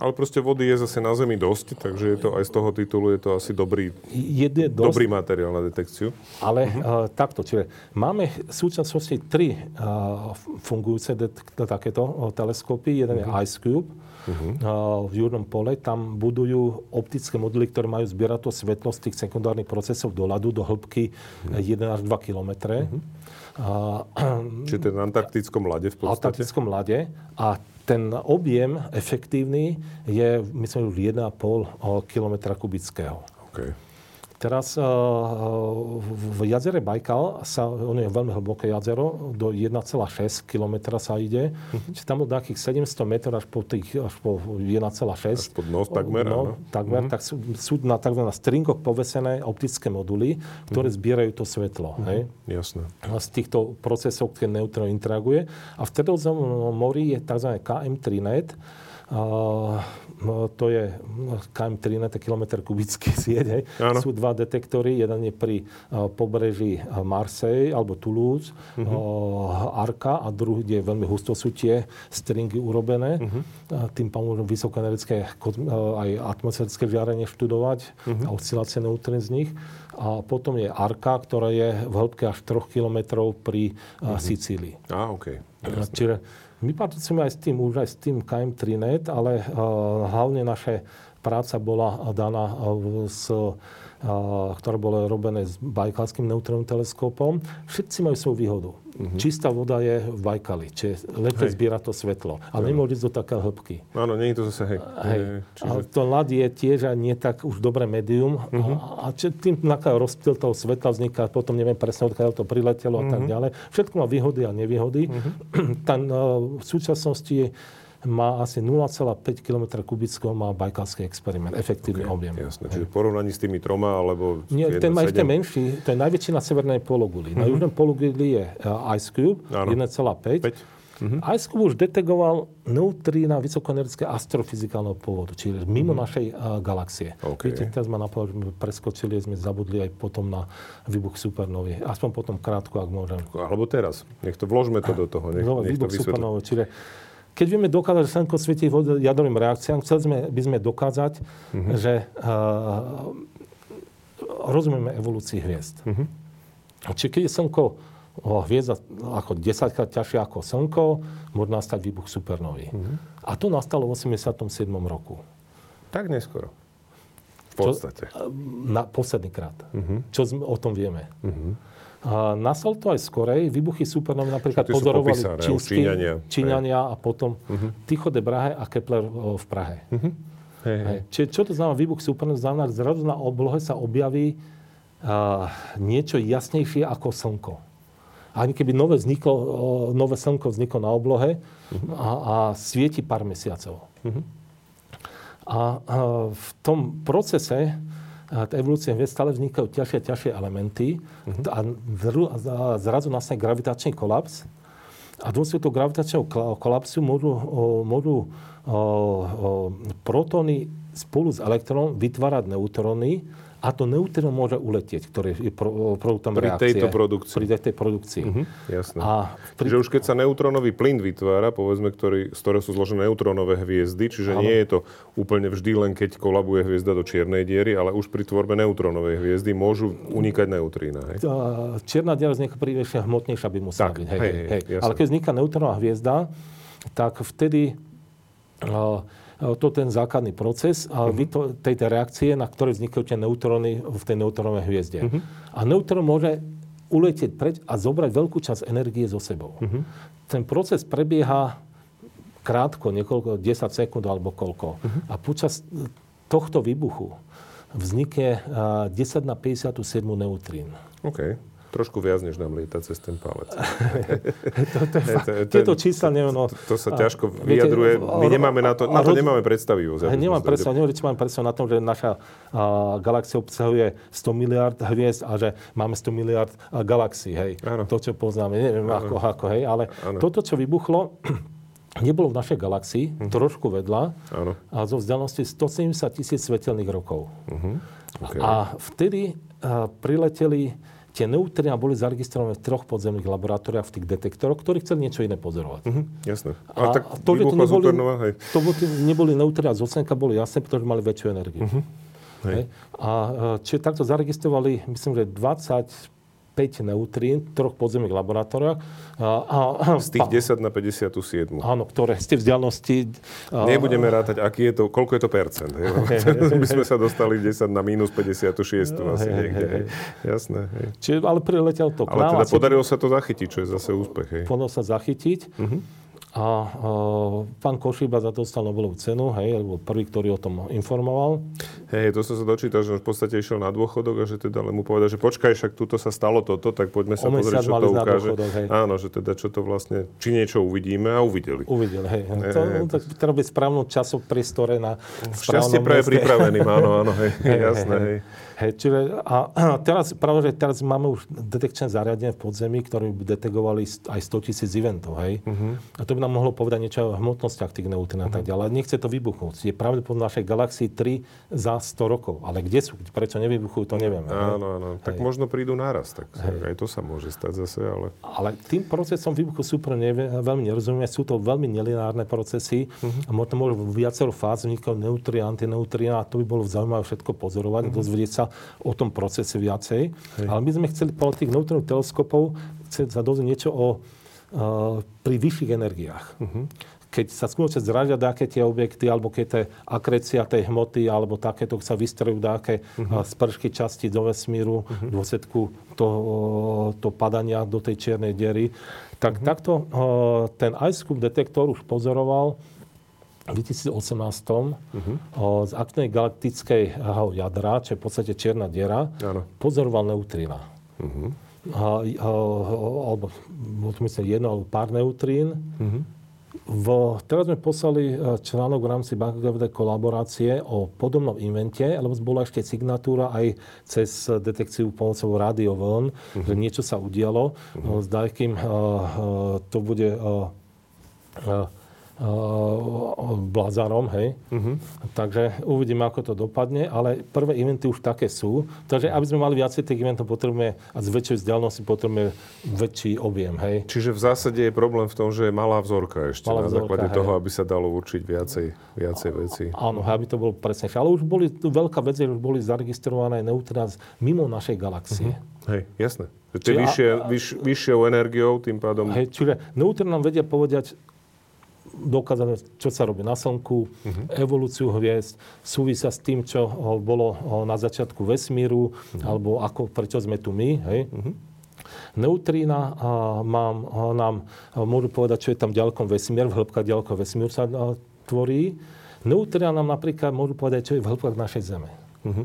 Ale proste vody je zase na Zemi dosť, takže je to, aj z toho titulu je to asi dobrý, je dosť, dobrý materiál na detekciu. Ale uh-huh. uh, takto, čiže máme v súčasnosti tri uh, fungujúce det- takéto uh, teleskopy. Jeden uh-huh. je Ice Cube, uh-huh. v južnom pole, tam budujú optické moduly, ktoré majú zbierať to svetlo z tých sekundárnych procesov do ľadu, do hĺbky uh-huh. jeden až dva kilometre. Uh-huh. Čiže ten antarktickom ľade v podstate? Antarktickom ľade. A ten objem efektívny je, myslím, jeden a pol kilometra kubického. OK. Teraz uh, v jazere Baikal, sa, ono je veľmi hlboké jazero, do jeden celá šesť kilometra sa ide. Mm-hmm. Čiže tam od nejakých sedemsto metrov až po, po jeden celá šesť. Až pod nos takmer, no, takmer mm-hmm. tak sú, sú na tzv. Stringoch povesené optické moduly, ktoré mm-hmm. zbierajú to svetlo. Mm-hmm. Hej? Jasné. Z týchto procesov, keď neutron interaguje. A v Stredozemnom mori je tzv. ká em tri net. Uh, no, to je ká em tri net, kilometr kubický sieť. Sú dva detektory. Jeden je pri uh, pobreží Marseille alebo Toulouse, uh-huh. uh, Arka, a druhý, kde je veľmi husto, sú tie stringy urobené. Uh-huh. Uh, tým pomôžu vysokoenergické uh, aj atmosférické žiarenie študovať uh-huh. a oscilácie neutrín z nich. A potom je Arka, ktorá je v hĺbke až tri kilometre pri uh, uh-huh. Sicílii. Á, ah, OK. Jasne. Čiže my participujeme aj s tým, už aj s tým ká em tri net, ale uh, hlavne naše práca bola daná, uh, s, uh, ktoré bolo robené s Bajkalským neutrónovým teleskopom. Všetci majú svoju výhodu. Mm-hmm. Čistá voda je v Bajkali, čiže lepšie zbiera to svetlo. Ale nemôže ísť do také hĺbky. Áno, nie je to zase hej. hej. Čiže... Ale to ľad je tiež aj nie tak už dobré médium. Mm-hmm. A, a tým rozptyl toho svetla vzniká, potom neviem presne, odkiaľ to priletelo mm-hmm. a tak ďalej. Všetko má výhody a nevýhody. Mm-hmm. Tam v súčasnosti má asi nula celá päť kilometra kubického má bajkalský experiment, efektívny okay, objem. Jasné, čiže v porovnaní s tými troma, alebo... Nie, ten má ešte menší, to je najväčší na severnej pologuli. Mm-hmm. Na južnom pologuli je Ice Cube, jeden celá päť. Mm-hmm. Ice Cube už detegoval neutrína vysokoenergické astrofyzikálneho pôvodu, čiže mimo mm-hmm. našej uh, galaxie. Okay. Viete, teraz ma napovedal, že sme preskočili, sme zabudli aj potom na výbuch supernovy. Aspoň potom krátko, ak môžem. Alebo teraz. Nech to, vložme to do toho. Nech, no, nech výbuch supernovy, čiže... Keď vieme dokázať, že Slnko svieti jadrovým reakciám, chceli sme, by sme dokázať, uh-huh. že uh, rozumieme evolúcii hviezd. Uh-huh. Čiže keď je Slnko oh, hviezda ako desaťkrát ťažšie ako Slnko, môže nastať výbuch supernovy. Uh-huh. A to nastalo v osemdesiatom siedmom roku. Tak neskoro. V podstate. Čo, na poslednýkrát. Uh-huh. Čo o tom vieme. Uh-huh. A nasol to aj skorej. Výbuchy supernovy napríklad pozorovali popisane, čínský, Číňania, číňania a potom uh-huh. Tycho de Brahe a Kepler v Prahe. Uh-huh. Hej, hej. Čiže čo to znamená výbuch supernovy? Znamená, že zrazu na oblohe sa objaví uh, niečo jasnejšie ako slnko. Ani keby nové, vzniklo, uh, nové slnko vzniklo na oblohe uh-huh. a, a svieti pár mesiacov. Uh-huh. A uh, v tom procese a evolúcie hviezd stále vznikajú ťažšie a ťažšie elementy uh-huh. a zrazu nastane gravitačný kolaps a dôsledkom gravitačného kolapsu môžu, môžu o, o, protóny spolu s elektrónom vytvárať neutróny a to neutrón môže uletieť, ktoré je produktom pri reakcie. Tejto produkcii. Pri tejto produkcii. Uh-huh. Jasné. A pri... Že už keď sa neutrónový plyn vytvára, povedzme, ktorý, z ktorého sú zložené neutrónové hviezdy, čiže ano. Nie je to úplne vždy len, keď kolabuje hviezda do čiernej diery, ale už pri tvorbe neutrónovej hviezdy môžu unikať neutrína. Hej? Čierna diera vzniká príliš hmotnejšia by musela tak, byť. Hej, hej, hej, hej. Jasné. Ale keď vzniká neutrónová hviezda, tak vtedy... Uh, to ten základný proces a uh-huh. tej reakcie, na ktorej vznikajú tie neutróny v tej neutrónovej hviezde. Uh-huh. A neutrón môže uletieť preč a zobrať veľkú časť energie so sebou. Uh-huh. Ten proces prebieha krátko, niekoľko, desať sekúnd alebo koľko. Uh-huh. A počas tohto výbuchu vznikne desať na päťdesiatsedem neutrín. OK. Trošku viac, než nám lieta cez ten palec. to, to je fakt. Tieto čísla neviem. No, to, to sa ťažko vyjadruje. My nemáme na to, na to nemáme predstavivosť. Nemám predstavu. Neviem, či mám predstavu na tom, že naša a, galaxia obsahuje sto miliárd hviezd a že máme sto miliárd galaxií. Hej. To, čo poznáme. Neviem, ano. ako, ako, hej. Ale ano. Toto, čo vybuchlo, nebolo v našej galaxii, uh-huh. trošku vedľa, ano. A zo vzdialenosti stosedemdesiat tisíc svetelných rokov. Uh-huh. Okay. A vtedy a, prileteli tie neutrína boli zaregistrované v troch podzemných laboratóriách v tých detektoroch, ktorí chceli niečo iné pozorovať. Mm-hmm, jasné. A, a tak to, že to neboli, to neboli neutrína z ocenka, boli jasné, pretože mali väčšiu energiu. Mm-hmm. Hej. A čiže takto zaregistrovali, myslím, že 20 päť neutrín v troch podzemných laboratóriách. A, a, z tých desať na päťdesiatsedem. Áno, ktoré z tej vzdialenosti... Nebudeme rátať, aký je to, koľko je to percent. My sme sa dostali desať na mínus päťdesiatšesť asi niekde. Hej. Jasné. Hej. Čiže, ale priletel to k nám. Ale teda podarilo sa to zachytiť, čo je zase úspech. Hej. Podarilo sa zachytiť. Uh-huh. A e, pán Košiba za to dostal Nobelovú cenu, hej, alebo prvý, ktorý o tom informoval. Hej, to som sa dočítal, že on v podstate išiel na dôchodok a že teda mu povedal, že počkaj, však túto sa stalo toto, tak poďme sa pozrieť, čo to ukáže. Dôchodok, áno, že teda čo to vlastne, či niečo uvidíme a uvideli. Uvideli, hej. hej to, hej, tak treba byť správnom časopriestore na správnom mieste. Šťastie práve pripraveným, áno, áno, hej, hej jasné, hej. hej. Hej, čiže a, a teraz, práve, že teraz máme už detekčné zariadenie v podzemí, ktoré by detegovali aj stotisíc eventov, hej. Uh-huh. A to by nám mohlo povedať niečo o hmotnostiach tých neutrín a tak ďalej. Nechce to vybuchnúť. Je pravdepodobne v našej galaxii tri za sto rokov. Ale kde sú? Prečo nevybuchujú, to nevieme. Áno, áno. Hej. Tak možno prídu naraz. Tak hej. Aj to sa môže stať zase, ale... Ale tým procesom výbuchu super nevie, veľmi nerozumieme. Sú to veľmi nelineárne procesy. Uh-huh. A možno môžu viacero fáz vzniknúť neutrín, antineutrín a to by bolo zaujímavé všetko pozorovať, uh-huh. dozvedieť sa o tom procese viacej. Hej. Ale my sme chceli po tých neutrónových teleskopov chceli sa dozvedieť niečo o uh, pri vyšších energiách. Uh-huh. Keď sa skutočne zradia dáke tie objekty, alebo keď tá akrécia tej hmoty, alebo takéto sa vystrejú dáke uh-huh. spršky časti do vesmíru uh-huh. v dôsledku toho to padania do tej čiernej diery. Tak uh-huh. takto uh, ten iScoop detektor už pozoroval v dvetisícosemnástom uh-huh. o, z akčnej galaktického jadra, čo je v podstate čierna diera, ano. Pozoroval neutrína. Uh-huh. A, a, alebo, myslím, jedno alebo pár neutrín. Uh-huh. V, teraz sme poslali článok v rámci Baikalovej kolaborácie o podobnom invente, lebo bola ešte signatúra aj cez detekciu pomocou rádiovln, uh-huh. že niečo sa udialo. Uh-huh. S Dajkým a, a, to bude... A, a, Uh, Blazarom, hej. Uh-huh. Takže uvidíme, ako to dopadne, ale prvé eventy už také sú. Takže aby sme mali viacej tých eventov, potrebujeme a z väčšej vzdialenosti potrebujeme väčší objem, hej. Čiže v zásade je problém v tom, že je malá vzorka ešte malá na vzorka, základe hej. toho, aby sa dalo určiť viacej, viacej vecí. Áno, aby to bolo presne. Ale už boli veľká vec, že už boli zaregistrované neutrína mimo našej galaxie. Uh-huh. Hej, jasné. Čiže vyššie, a, a, vyš, vyššou energiou, tým pádom... Hej, čiže neutrína nám vedia povedať dokázané, čo sa robí na Slnku, uh-huh. evolúciu hviezd, súvisia s tým, čo bolo na začiatku vesmíru, uh-huh. alebo ako, prečo sme tu my, hej. Uh-huh. Neutrína nám môžu povedať, čo je tam ďalekom vesmír, v hĺbkach ďalekom vesmíru sa a, tvorí. Neutrína nám napríklad môžu povedať, čo je v hĺbkach našej Zeme. Uh-huh.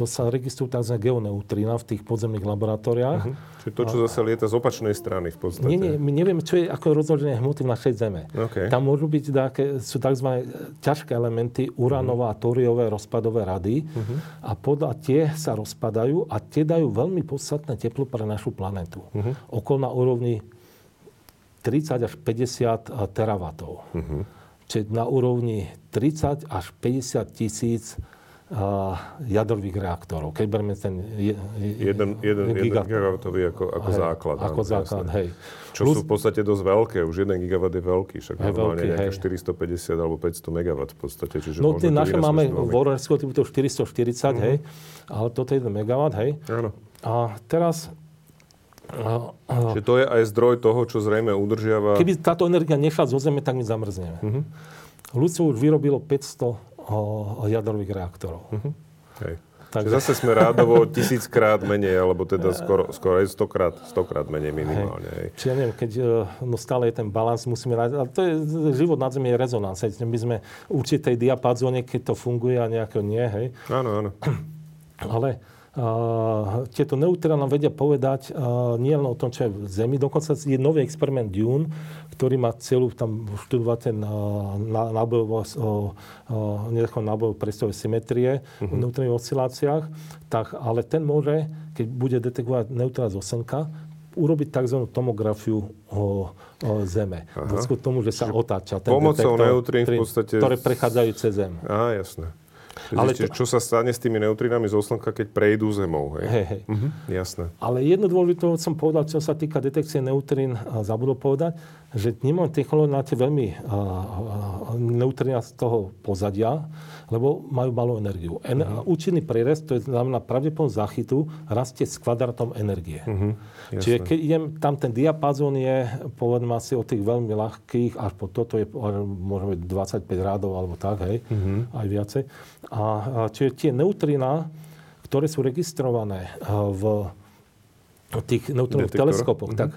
To sa registrujú tzv. Geoneutrína v tých podzemných laboratóriách. Uh-huh. Čiže to, čo zase lieta z opačnej strany v podstate. Nie, nie, my nevieme, čo je ako rozloženie hmoty v našej Zeme. Okay. Tam môžu byť také, sú tzv. Ťažké elementy, uránové uh-huh. a tóriové rozpadové rady. Uh-huh. A podľa tie sa rozpadajú a tie dajú veľmi podstatné teplo pre našu planetu. Uh-huh. Okolo na úrovni tridsať až päťdesiat teravatov. Uh-huh. Čiže na úrovni tridsať až päťdesiat tisíc jadrových reaktorov. Keď berme ten je, jeden, jeden, gigawatt. jeden gigawattový ako, ako hej, základ. Ako áno, základ, jasné. hej. Čo plus, sú v podstate dosť veľké. Už jeden gigawatt je veľký. Však hej, normálne veľký, nejaké hej. štyristopäťdesiat alebo päťsto megawatt v podstate. Čiže no tie naše máme v Orersku typu to štyristoštyridsať, mm-hmm. hej. Ale toto je jeden megawatt, hej. Áno. A teraz... A, a, Čiže to je aj zdroj toho, čo zrejme udržiava... Keby táto energia nešla zo Zeme, tak my zamrzneme. Mm-hmm. Ľudstvo už vyrobilo päťsto O, o jadrových reaktorov. Uh-huh. Hej. Takže zase sme rádovo tisíckrát menej, alebo teda skoro, skoro aj stokrát, stokrát menej minimálne. Hej. Hej. Čiže ja neviem, keď no stále je ten balans, musíme nájsť, ale to je, život na Zemi je rezonans. My sme v určitej diapazóne, keď to funguje a nejako nie, hej. Áno, áno. Ale Uh, tieto neutrína nám vedia povedať uh, nie len o tom, čo je v Zemi. Dokonca je nový experiment Dune, ktorý má cieľu tam študovať ten uh, nábojový uh, priestorové symetrie uh-huh. v neutrínových osciláciách. Tak, ale ten môže, keď bude detekovať neutrína zo Slnka, urobiť tzv. Tomografiu o, o Zeme. Vôbec tomu, že sa Čiže otáča ten detektor, neutrín, v podstate... ktoré prechádzajú cez Zem. Á, jasné. Ale zistíš, to... čo sa stane s tými neutrínami zo Slnka, keď prejdú Zemou, hej? Hej, hej. Uh-huh, jasné. Ale jedno dôležité, som povedal, čo sa týka detekcie neutrín, zabudol povedať, že nemám technologicky veľmi uh, neutrenia z toho pozadia, lebo majú malú energiu. En- uh-huh. Účinný prírez, to je znamená pravdepodobnosť záchytu, rastie s kvadratom energie. Uh-huh. Čiže keď idem, tam ten diapazón je, povedme asi od tých veľmi ľahkých, až po toto je možno dvadsaťpäť rádov alebo tak, hej, uh-huh. aj viacej. A, čiže tie neutriná, ktoré sú registrované v tých neutrónových teleskopoch, uh-huh. tak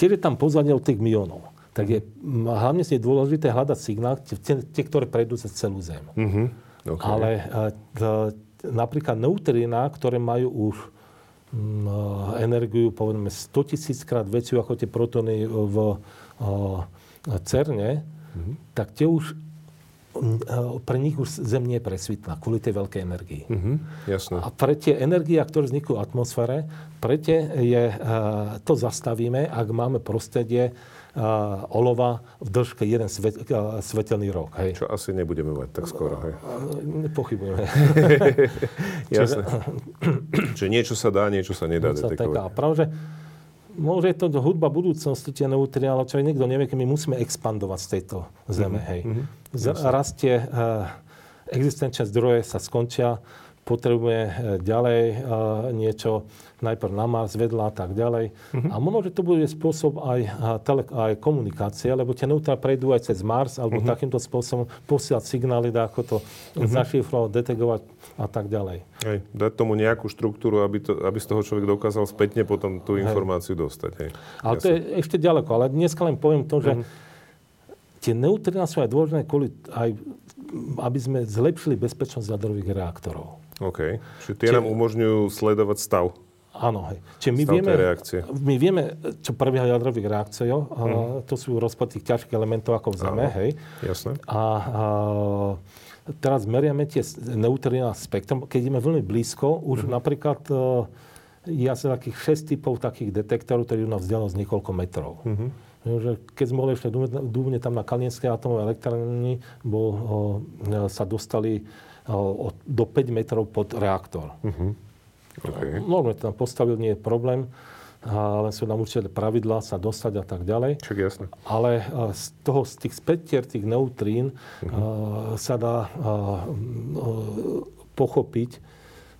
tiež je tam pozvanie od tých miliónov. Tak je, hlavne si je dôležité hľadať signál, tie, tie ktoré prejdú cez celú Zem. Mm-hmm. Okay. Ale t, napríklad neutrína, ktoré majú už m, energiu, povedzme, sto tisíc krát väčšiu ako tie protony v a, CERNe, mm-hmm. tak tie už pre nich už Zem nie je presvitná kvôli tej veľkej energii. Mm-hmm, jasné. A pre tie energie, ktoré vznikajú v atmosfére, pre tie je, to zastavíme, ak máme prostredie olova v dĺžke jeden svet, svetelný rok. Hej. Čo asi nebudeme mať tak skoro. Hej. Nepochybujeme. Jasné. Čiže niečo sa dá, niečo sa nedá detekovať. Pravže, môže to hudba budúcnosti, tie neutrína, ale čo aj niekto nevie, keď my musíme expandovať z tejto Zeme. Mm-hmm. Hej. Z- rastie, e, existenčné zdroje sa skončia, potrebujeme ďalej e, niečo, najprv na Mars, vedľa a tak ďalej. Mm-hmm. A možno, že to bude spôsob aj, tele- aj komunikácie, lebo tie neutrína prejdú aj cez Mars, alebo mm-hmm. takýmto spôsobom posielať signály, dá ako to mm-hmm. zašifrovať, detegovať a tak ďalej. Hej, dať tomu nejakú štruktúru, aby, to, aby z toho človek dokázal spätne potom tú informáciu hej. dostať. Hej. Ale ja to som... je ešte ďaleko, ale dneska len poviem to, že mm-hmm. tie neutrína sú aj dôležité kvôli, aj, aby sme zlepšili bezpečnosť jadrových reaktorov. OK. Čiže tie Či... nám umožňujú sledovať stav. Áno, hej. Čiže my vieme, my vieme, čo prebieha jadrových reakcií. Mm-hmm. To sú rozpad tých ťažkých elementov ako v Zeme, áno, hej. Jasné. A, a teraz meriame tie neutrína spektrum. Keď ideme veľmi blízko, už mm-hmm. napríklad je asi takých šesť typov takých detektorov, ktorí idú na vzdialenosť niekoľko metrov. Mm-hmm. Keď sme boli ešte dúbne tam na Kalinskej atomovej elektrárni, sa dostali o, do päť metrov pod reaktor. Mm-hmm. Okay. Normálne to tam postavil, nie je problém. Ale sú tam určite pravidlá sa dostať a tak ďalej. Čiže jasné. Ale z toho, z tých spätier, tých neutrín uh-huh. sa dá pochopiť,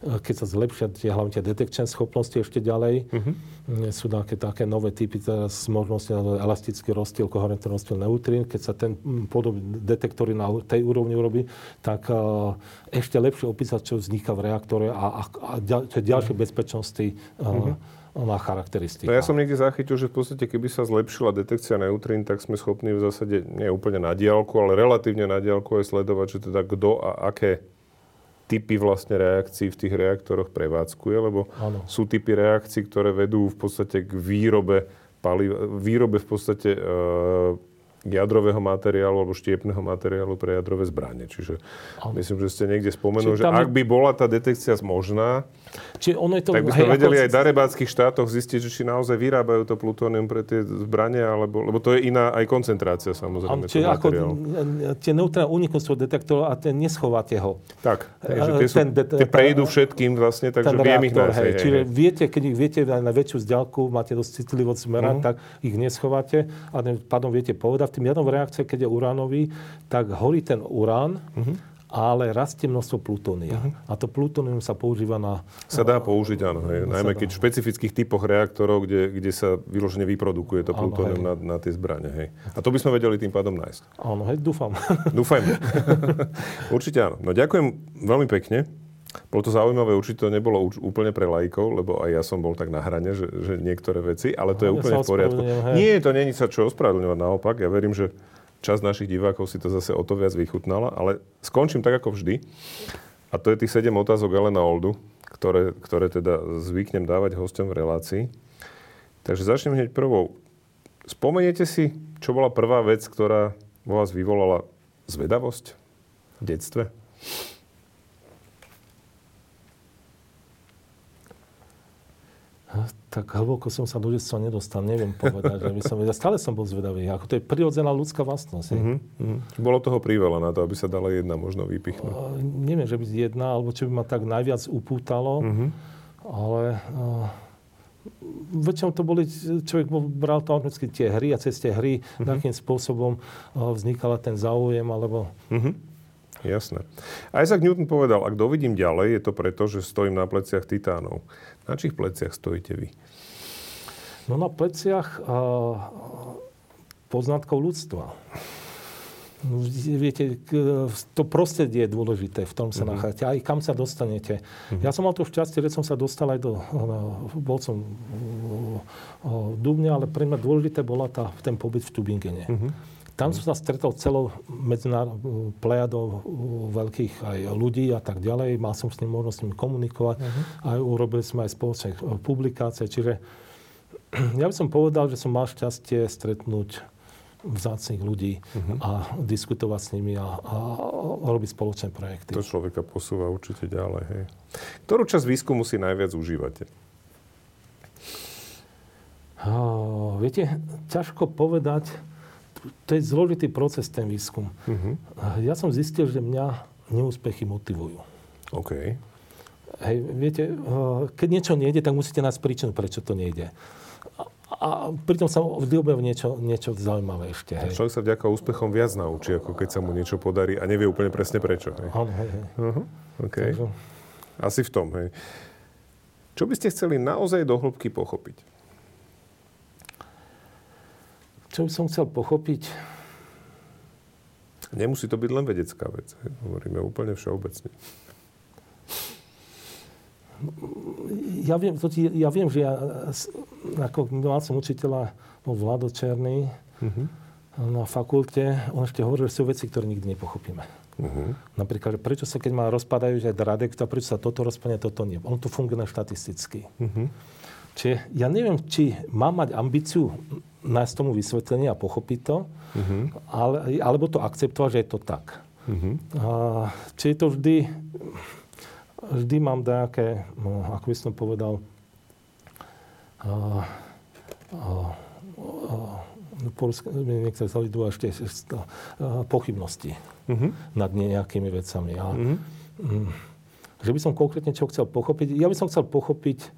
keď sa zlepšia tie, hlavne tie detekčné schopnosti ešte ďalej. Uh-huh. Sú také, také nové typy teraz možnosti na elastický rozstýl, koherentný rozstýl neutrín. Keď sa ten podobný detektory na tej úrovni urobí, tak ešte lepšie opísať, čo vzniká v reaktore a, a, a ďalšie uh-huh. bezpečnosti uh-huh. má charakteristiky. No ja som niekde zachytil, že v podstate, keby sa zlepšila detekcia neutrín, tak sme schopní v zásade, nie úplne na diaľku, ale relatívne na diaľku aj sledovať, že teda kto a aké typy vlastne reakcií v tých reaktoroch prevádzkuje, lebo ano. Sú typy reakcií, ktoré vedú v podstate k výrobe paliva, výrobe v podstate e- jadrového materiálu alebo štiepného materiálu pre jadrové zbranie. Čiže ano. Myslím, že ste niekde spomenuli, že ak by bola tá detekcia možná, ono je to, tak by sme hej, vedeli ako... aj v darebáckých štátoch zistiť, že či naozaj vyrábajú to plutónium pre tie zbranie, alebo, lebo to je iná aj koncentrácia samozrejme. Čiže ako tie neutrína uniknú z toho detektora a ten neschovate ho. Tak, takže tie, sú, det- tie prejdú všetkým vlastne, takže viem ich nájsť. Hej, hej, čiže hej. viete, keď ich viete na väčšiu vzdiaľku, máte dosť citlivosť merať, uh-huh. tak ich neschováte a potom viete povedať. V tým jadrovej reakcii, keď je uránový, tak horí ten urán, uh-huh. ale rastie množstvo plutónia. Uh-huh. A to plutónium sa používa na... Sa dá použiť, áno. Hej. Najmä keď v špecifických typoch reaktorov, kde, kde sa vyložene vyprodukuje to plutónium na, na tie zbrane. Hej. A to by sme vedeli tým pádom nájsť. Áno, hej, dúfam. Dúfajme. Určite áno. No ďakujem veľmi pekne. Bolo to zaujímavé, určite to nebolo úplne pre laikov, lebo aj ja som bol tak na hrane, že, že niektoré veci, ale to je ja úplne v poriadku. Nie, to není sa čo ospravedlňovať, naopak. Ja verím, že časť našich divákov si to zase o to viac vychutnala, ale skončím tak ako vždy. A to je tých sedem otázok Alana Oldu, ktoré, ktoré teda zvyknem dávať hosťom v relácii. Takže začnem hneď prvou. Spomeniete si, čo bola prvá vec, ktorá vo vás vyvolala zvedavosť v detstve? Tak hlboko som sa do detstva nedostal, neviem povedať, že by som vedel. Stále som bol zvedavý, ako to je prirodzená ľudská vlastnosť. Mm-hmm. Bolo toho priveľa na to, aby sa dala jedna možno vypichnúť. Uh, neviem, že by jedna, alebo čo by ma tak najviac upútalo, mm-hmm. ale uh, väčšinou to boli, človek bral to automaticky tie hry a cez tie hry mm-hmm. takým spôsobom vznikala ten záujem, alebo... Mm-hmm. Jasné. Isaac Newton povedal, ak dovidím ďalej, je to preto, že stojím na pleciach titánov. Na čich pleciach stojíte vy? No na pleciach uh, poznatkov ľudstva. Viete, to prostredie je dôležité, v tom sa mm-hmm. nachádzate, aj kam sa dostanete. Mm-hmm. Ja som mal to šťastie, že som sa dostal aj do, bol som v Dubne, ale pre mňa dôležité bola tá, ten pobyt v Tübingene. Mm-hmm. Tam som sa stretol celou medzinárodnou plejadou veľkých aj ľudí a tak ďalej. Mal som s nimi možnosť s nimi komunikovať. Uh-huh. Aj urobili sme aj spoločné publikácie. Čiže ja by som povedal, že som mal šťastie stretnúť vzácnych ľudí uh-huh. a diskutovať s nimi a, a, a robiť spoločné projekty. To človeka posúva určite ďalej. Hej. Ktorú časť výskumu si najviac užívate? Oh, viete, ťažko povedať. To je zložitý proces, ten výskum. Uh-huh. Ja som zistil, že mňa neúspechy motivujú. OK. Hej, viete, keď niečo nejde, tak musíte nájsť príčinu, prečo to nejde. A pritom sa vždy objaví niečo, niečo zaujímavé ešte. Hej. Človek sa vďaka úspechom viac naučí, ako keď sa mu niečo podarí a nevie úplne presne prečo. Hej. Hej, hej, hej. Uh-huh. OK. Takže... Asi v tom, hej. Čo by ste chceli naozaj do hĺbky pochopiť? Čo by som chcel pochopiť? Nemusí to byť len vedecká vec. Hovoríme úplne všeobecne. Ja viem, ja viem že ja, ako mal som učiteľa Vlado Černý uh-huh. na fakulte, on ešte hovoril, že sú veci, ktoré nikdy nepochopíme. Uh-huh. Napríklad, prečo sa, keď ma rozpadajú aj radioaktivita, prečo sa toto rozpadne, toto nie. On to funguje štatisticky. Uh-huh. Čiže ja neviem, či mám mať ambíciu nájsť tomu vysvetlenie a pochopiť to, uh-huh. ale, alebo to akceptovať, že je to tak. Uh-huh. A, čiže to vždy, vždy mám nejaké, no, ako by som povedal, a, a, a, niektoré sa idú ešte pochybnosti uh-huh. nad nejakými vecami. A, uh-huh. m, že by som konkrétne čo chcel pochopiť? Ja by som chcel pochopiť,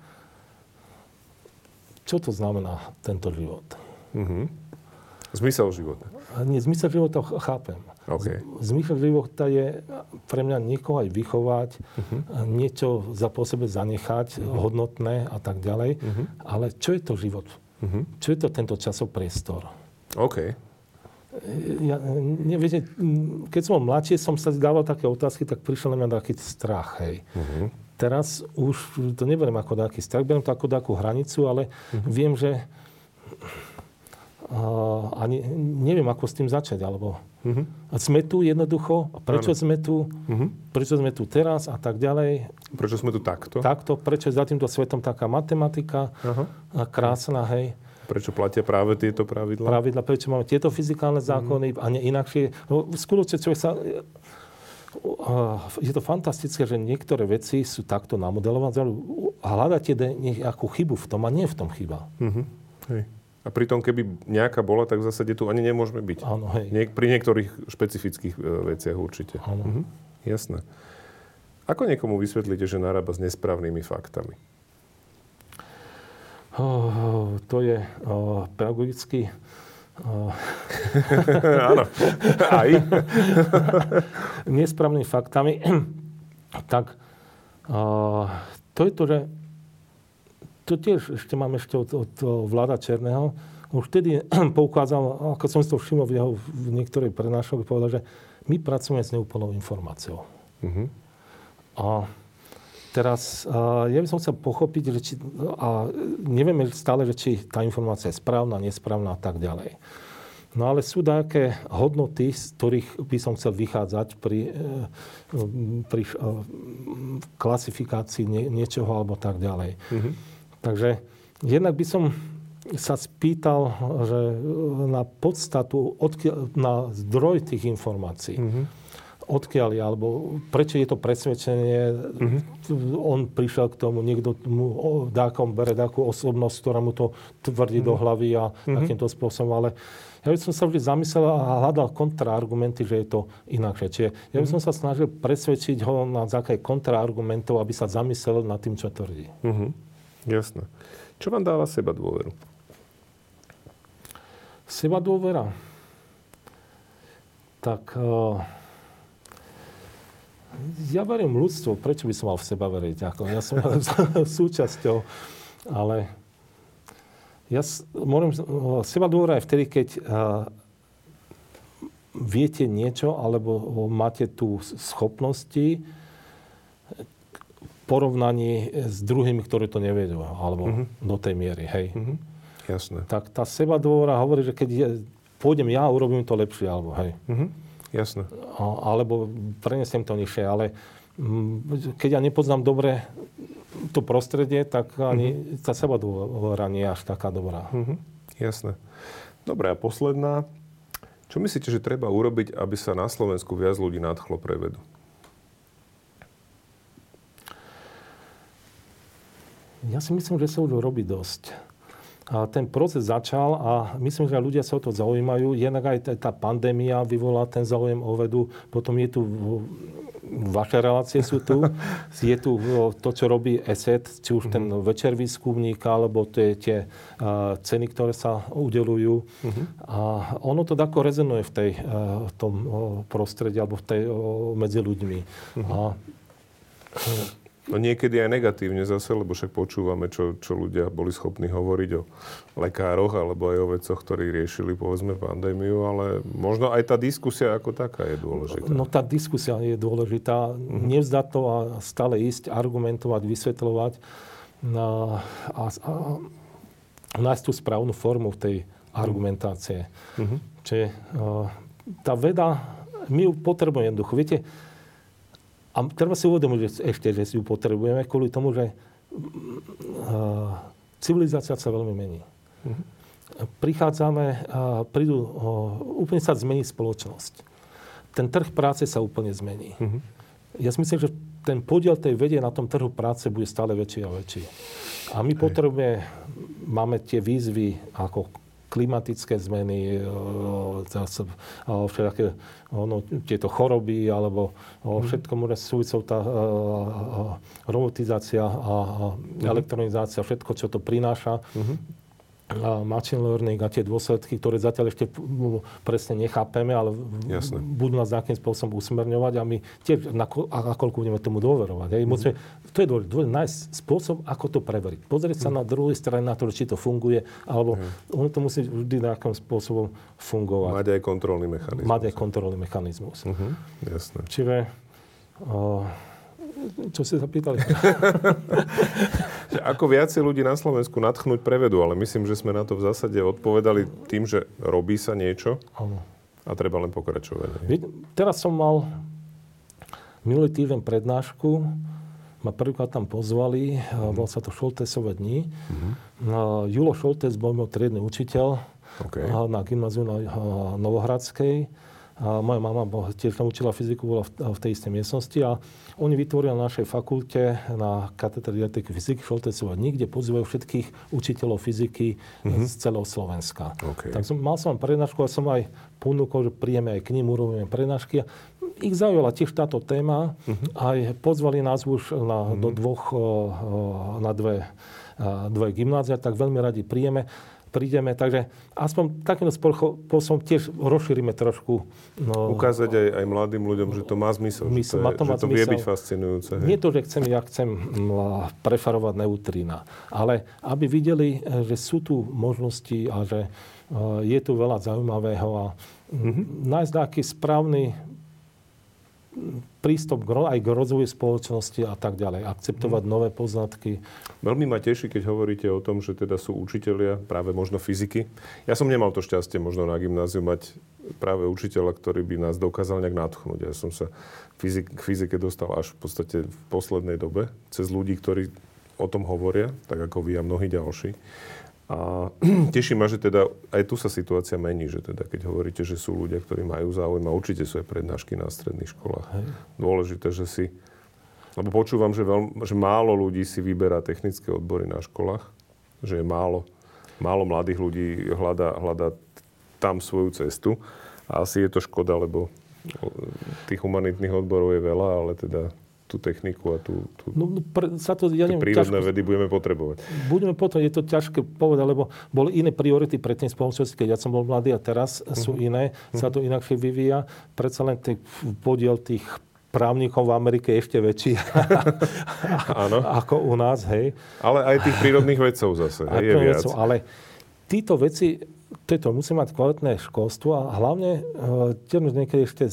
čo to znamená tento život. Mm-hmm. Zmysel života. Nie, zmysel života chápem. Okay. Zmysel života je pre mňa niekoho aj vychovať, mm-hmm. niečo za po sebe zanechať, mm-hmm. hodnotné a tak ďalej. Mm-hmm. Ale čo je to život? Mm-hmm. Čo je to tento časopriestor? OK. Ja, ne, viete, keď som mladší, som sa dával také otázky, tak prišiel na mňa taký strach. Hej. Mm-hmm. Teraz už to neberiem ako nejaký strach, beriem to ako nejakú hranicu, ale mm-hmm. viem, že... A ne, neviem, ako s tým začať, alebo... Uh-huh. A sme tu jednoducho, a prečo ano. Sme tu, uh-huh. prečo sme tu teraz a tak ďalej. Prečo sme tu takto? Takto, prečo je za týmto svetom taká matematika, uh-huh. a krásna, hej. Prečo platia práve tieto pravidlá? Pravidlá, prečo máme tieto fyzikálne zákony, uh-huh. a nie inakšie. No, v skutočne človek sa... Je to fantastické, že niektoré veci sú takto namodelované. Hľadáte nejakú chybu v tom a nie je v tom chyba. Uh-huh. Hej. A pritom, keby nejaká bola, tak v zásade tu ani nemôžeme byť. Áno, hej. Niek- pri niektorých špecifických e, veciach určite. Áno. Mhm. Jasné. Ako niekomu vysvetlíte, že narába s nesprávnymi faktami? Oh, to je oh, pedagogicky... Oh. Áno. Aj. Nesprávnymi faktami. Tak oh, to je to, že... To tiež ešte mám ešte od, od Vlada Černého. Už vtedy poukázal, ako som si to všimol v, jeho, v niektorej prednáške, povedal, že my pracujeme s neúplnou informáciou. Mm-hmm. A teraz a ja by som chcel pochopiť, že či, a nevieme stále, že či tá informácia je správna, nesprávna a tak ďalej. No ale sú nejaké hodnoty, z ktorých by som chcel vychádzať pri, pri klasifikácii niečoho alebo tak ďalej. Mm-hmm. Takže jednak by som sa spýtal, že na podstatu, odkiaľ, na zdroj tých informácií, mm-hmm. odkiaľ je, alebo prečo je to presvedčenie, mm-hmm. on prišiel k tomu, niekto mu dákom bere takú osobnosť, ktorá mu to tvrdí mm-hmm. do hlavy a mm-hmm. takýmto spôsobom, ale ja by som sa vždy zamyslel a hľadal kontraargumenty, že je to inakšie. Čiže ja by som sa snažil presvedčiť ho na základe kontraargumentov, aby sa zamyslel nad tým, čo tvrdí. Mm-hmm. Jasné. Čo vám dáva seba dôveru? Seba dôvera. Tak uh, ja verím ľudstvo. Prečo by som mal v seba veriť? Ako, ja som súčasťou, ale ja môžem, uh, seba dôvera je vtedy, keď uh, viete niečo, alebo uh, máte tú schopnosti porovnaní s druhými, ktorí to nevedia, alebo uh-huh. do tej miery, hej. Uh-huh. Jasné. Tak tá seba dôvera hovorí, že keď je, pôjdem ja, urobím to lepšie, alebo hej. Uh-huh. Jasné. A, alebo prenesiem to nižšie, ale m, keď ja nepoznám dobre to prostredie, tak ani uh-huh. tá seba dôvera nie je až taká dobrá. Uh-huh. Jasné. Dobre, a posledná. Čo myslíte, že treba urobiť, aby sa na Slovensku viac ľudí nadchlo pre vedu? Ja si myslím, že sa už robí dosť. A ten proces začal a myslím, že ľudia sa o to zaujímajú. Jednak aj tá pandémia vyvolá ten záujem o vedu. Potom je tu, vaše relácie sú tu. Je tu to, čo robí ESET, či už ten mm-hmm. večer výskumníka, alebo tie, tie uh, ceny, ktoré sa udelujú. Mm-hmm. A ono to tako rezonuje v tej, uh, tom uh, prostredí, alebo v tej, uh, medzi ľuďmi. Mm-hmm. A, uh, No niekedy aj negatívne zase, lebo však počúvame, čo, čo ľudia boli schopní hovoriť o lekároch alebo aj o vecoch, ktorí riešili, povedzme, pandémiu, ale možno aj tá diskusia ako taká je dôležitá. No tá diskusia je dôležitá. Uh-huh. Nevzdať to a stále ísť, argumentovať, vysvetľovať a, a, a nájsť tú správnu formu tej argumentácie. Uh-huh. Čiže tá veda, my ju potrebujeme jednoducho. Viete, a treba si uvedomiť, že ešte, že si ju potrebujeme kvôli tomu, že uh, civilizácia sa veľmi mení. Mm-hmm. Prichádzame, uh, prídu, uh, úplne sa zmení spoločnosť. Ten trh práce sa úplne zmení. Mm-hmm. Ja si myslím, že ten podiel tej vede na tom trhu práce bude stále väčší a väčší. A my potrebujeme, máme tie výzvy ako klimatické zmeny, všetké ono, tieto choroby, alebo všetko môže súvisieť tá a, a, robotizácia a elektronizácia, všetko, čo to prináša. Mm-hmm. A machine learning a tie dôsledky, ktoré zatiaľ ešte presne nechápeme, ale Jasne. budú nás nejakým spôsobom usmerňovať a my tiež, akoľko budeme tomu dôverovať. Mm-hmm. Môžeme, to je dôležité, nájsť spôsob, ako to preveriť. Pozrieť mm-hmm. sa na druhej strane, na to, či to funguje, alebo mm-hmm. ono to musí vždy nejakým spôsobom fungovať. Mať aj kontrolný mechanizmus. Mať aj kontrolný mechanizmus. Mm-hmm. Jasné. Čiže... Uh, Čo ste zapýtali? Ako viacej ľudí na Slovensku nadchnúť pre vedu, ale myslím, že sme na to v zásade odpovedali tým, že robí sa niečo a treba len pokračovať. Teraz som mal minulý týždeň prednášku, ma prvýkrát tam pozvali, mm. bol sa to Šoltesové dni. Mm. Julo Šoltes bol môj triedny učiteľ okay. na gymnáziu na Novohradskej. A moja mama tiež tam učila fyziku, bola v tej istej miestnosti a oni vytvorili na našej fakulte, na katedre dialektiky fyziky Šoltesova dni, kde pozývajú všetkých učiteľov fyziky mm-hmm. z celého Slovenska. Okay. Tak som, mal som vám prednášku a som aj ponúkol, že príjeme aj k ním, urobíme prednášky. Ich zaujala tiež táto téma, mm-hmm. aj pozvali nás už na, mm-hmm. do dvoch, na dve, dve gymnázia, tak veľmi radi príjeme. prídeme, takže aspoň takým spôsobom tiež rozšírime trošku. No, ukázať aj, aj mladým ľuďom, že to má zmysel, mysl, že, to je, to má že to vie mysl. byť fascinujúce. Hej. Nie to, že chcem, ja chcem preferovať neutrína, ale aby videli, že sú tu možnosti a že je tu veľa zaujímavého a mm-hmm. nájsť nejaký správny prístup aj k rozvoju spoločnosti a tak ďalej. Akceptovať hmm. nové poznatky. Veľmi ma teší, keď hovoríte o tom, že teda sú učitelia práve možno fyziky. Ja som nemal to šťastie možno na gymnáziu mať práve učiteľa, ktorý by nás dokázal nejak nadchnúť. Ja som sa fyzik, k fyzike dostal až v podstate v poslednej dobe cez ľudí, ktorí o tom hovoria, tak ako vy a mnohí ďalší. A teší ma, že teda aj tu sa situácia mení, že teda keď hovoríte, že sú ľudia, ktorí majú záujem a určite sú aj prednášky na stredných školách. Hej. Dôležité, že si, lebo počúvam, že, veľmi, že málo ľudí si vyberá technické odbory na školách, že je málo, málo mladých ľudí hľadá, hľadá tam svoju cestu a asi je to škoda, lebo tých humanitných odborov je veľa, ale teda... tú techniku a tú, tú no, pre, sa to, ja neviem, prírodné ťažko, vedy budeme potrebovať. Budeme potrebovať, je to ťažké povedať, lebo boli iné priority predtým spoločnosti, keď ja som bol mladý a teraz mm-hmm. sú iné, mm-hmm. sa to inakšie vyvíja. Predsa len tý, podiel tých právnikom v Amerike ešte väčší ako u nás, hej. Ale aj tých prírodných vedcov zase, hej, je viac. Vedcov, ale títo veci, tieto musí mať kvalitné školstvo a hlavne, tiež niekedy ešte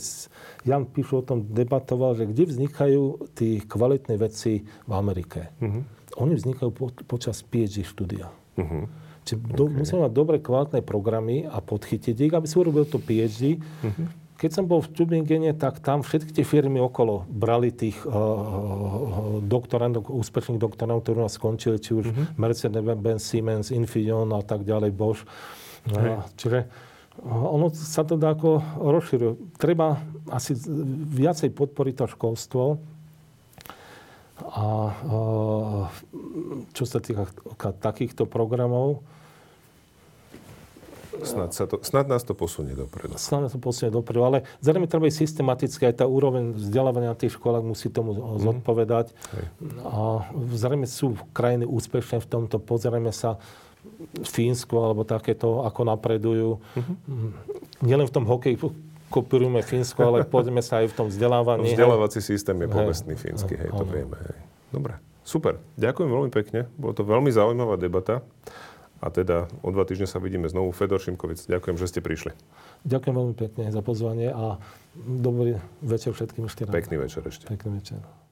Jan Píšu o tom debatoval, že kde vznikajú tí kvalitné veci v Amerike. Uh-huh. Oni vznikajú po, počas pé há dé štúdia. Uh-huh. Čiže do, okay. musíme mať dobre kvalitné programy a podchytiť ich, aby si urobil to pé há dé. Uh-huh. Keď som bol v Tübingene, tak tam všetky tie firmy okolo brali tých uh, doktorandov, úspešných doktorandov, ktorí nás skončili, či už mm-hmm. Mercedes-Benz, Siemens, Infineon a tak ďalej, Bosch. Hey. Čiže ono sa to dá ako rozširuje. Treba asi viacej podporiť to školstvo. A uh, čo sa týka takýchto programov, Snad, sa to, snad nás to posunie dopredu. Snad nás to posunie dopredu, ale zároveň treba byť systematicky, aj tá úroveň vzdelávania na tých školách musí tomu zodpovedať. Mm. A zároveň sú krajiny úspešné v tomto, pozrieme sa Fínsko, alebo takéto, ako napredujú. Mm-hmm. Nielen v tom hokeji kopírujeme Fínsko, ale pozrieme sa aj v tom vzdelávaní. Vzdelávací systém je povestný fínsky, hej, to vieme. Hej. Dobre, super. Ďakujem veľmi pekne. Bola to veľmi zaujímavá debata. A teda o dva týždne sa vidíme znovu. Fedor Šimkovic, ďakujem, že ste prišli. Ďakujem veľmi pekne za pozvanie a dobrý večer všetkým ešte raz. Pekný večer ešte. Pekný večer.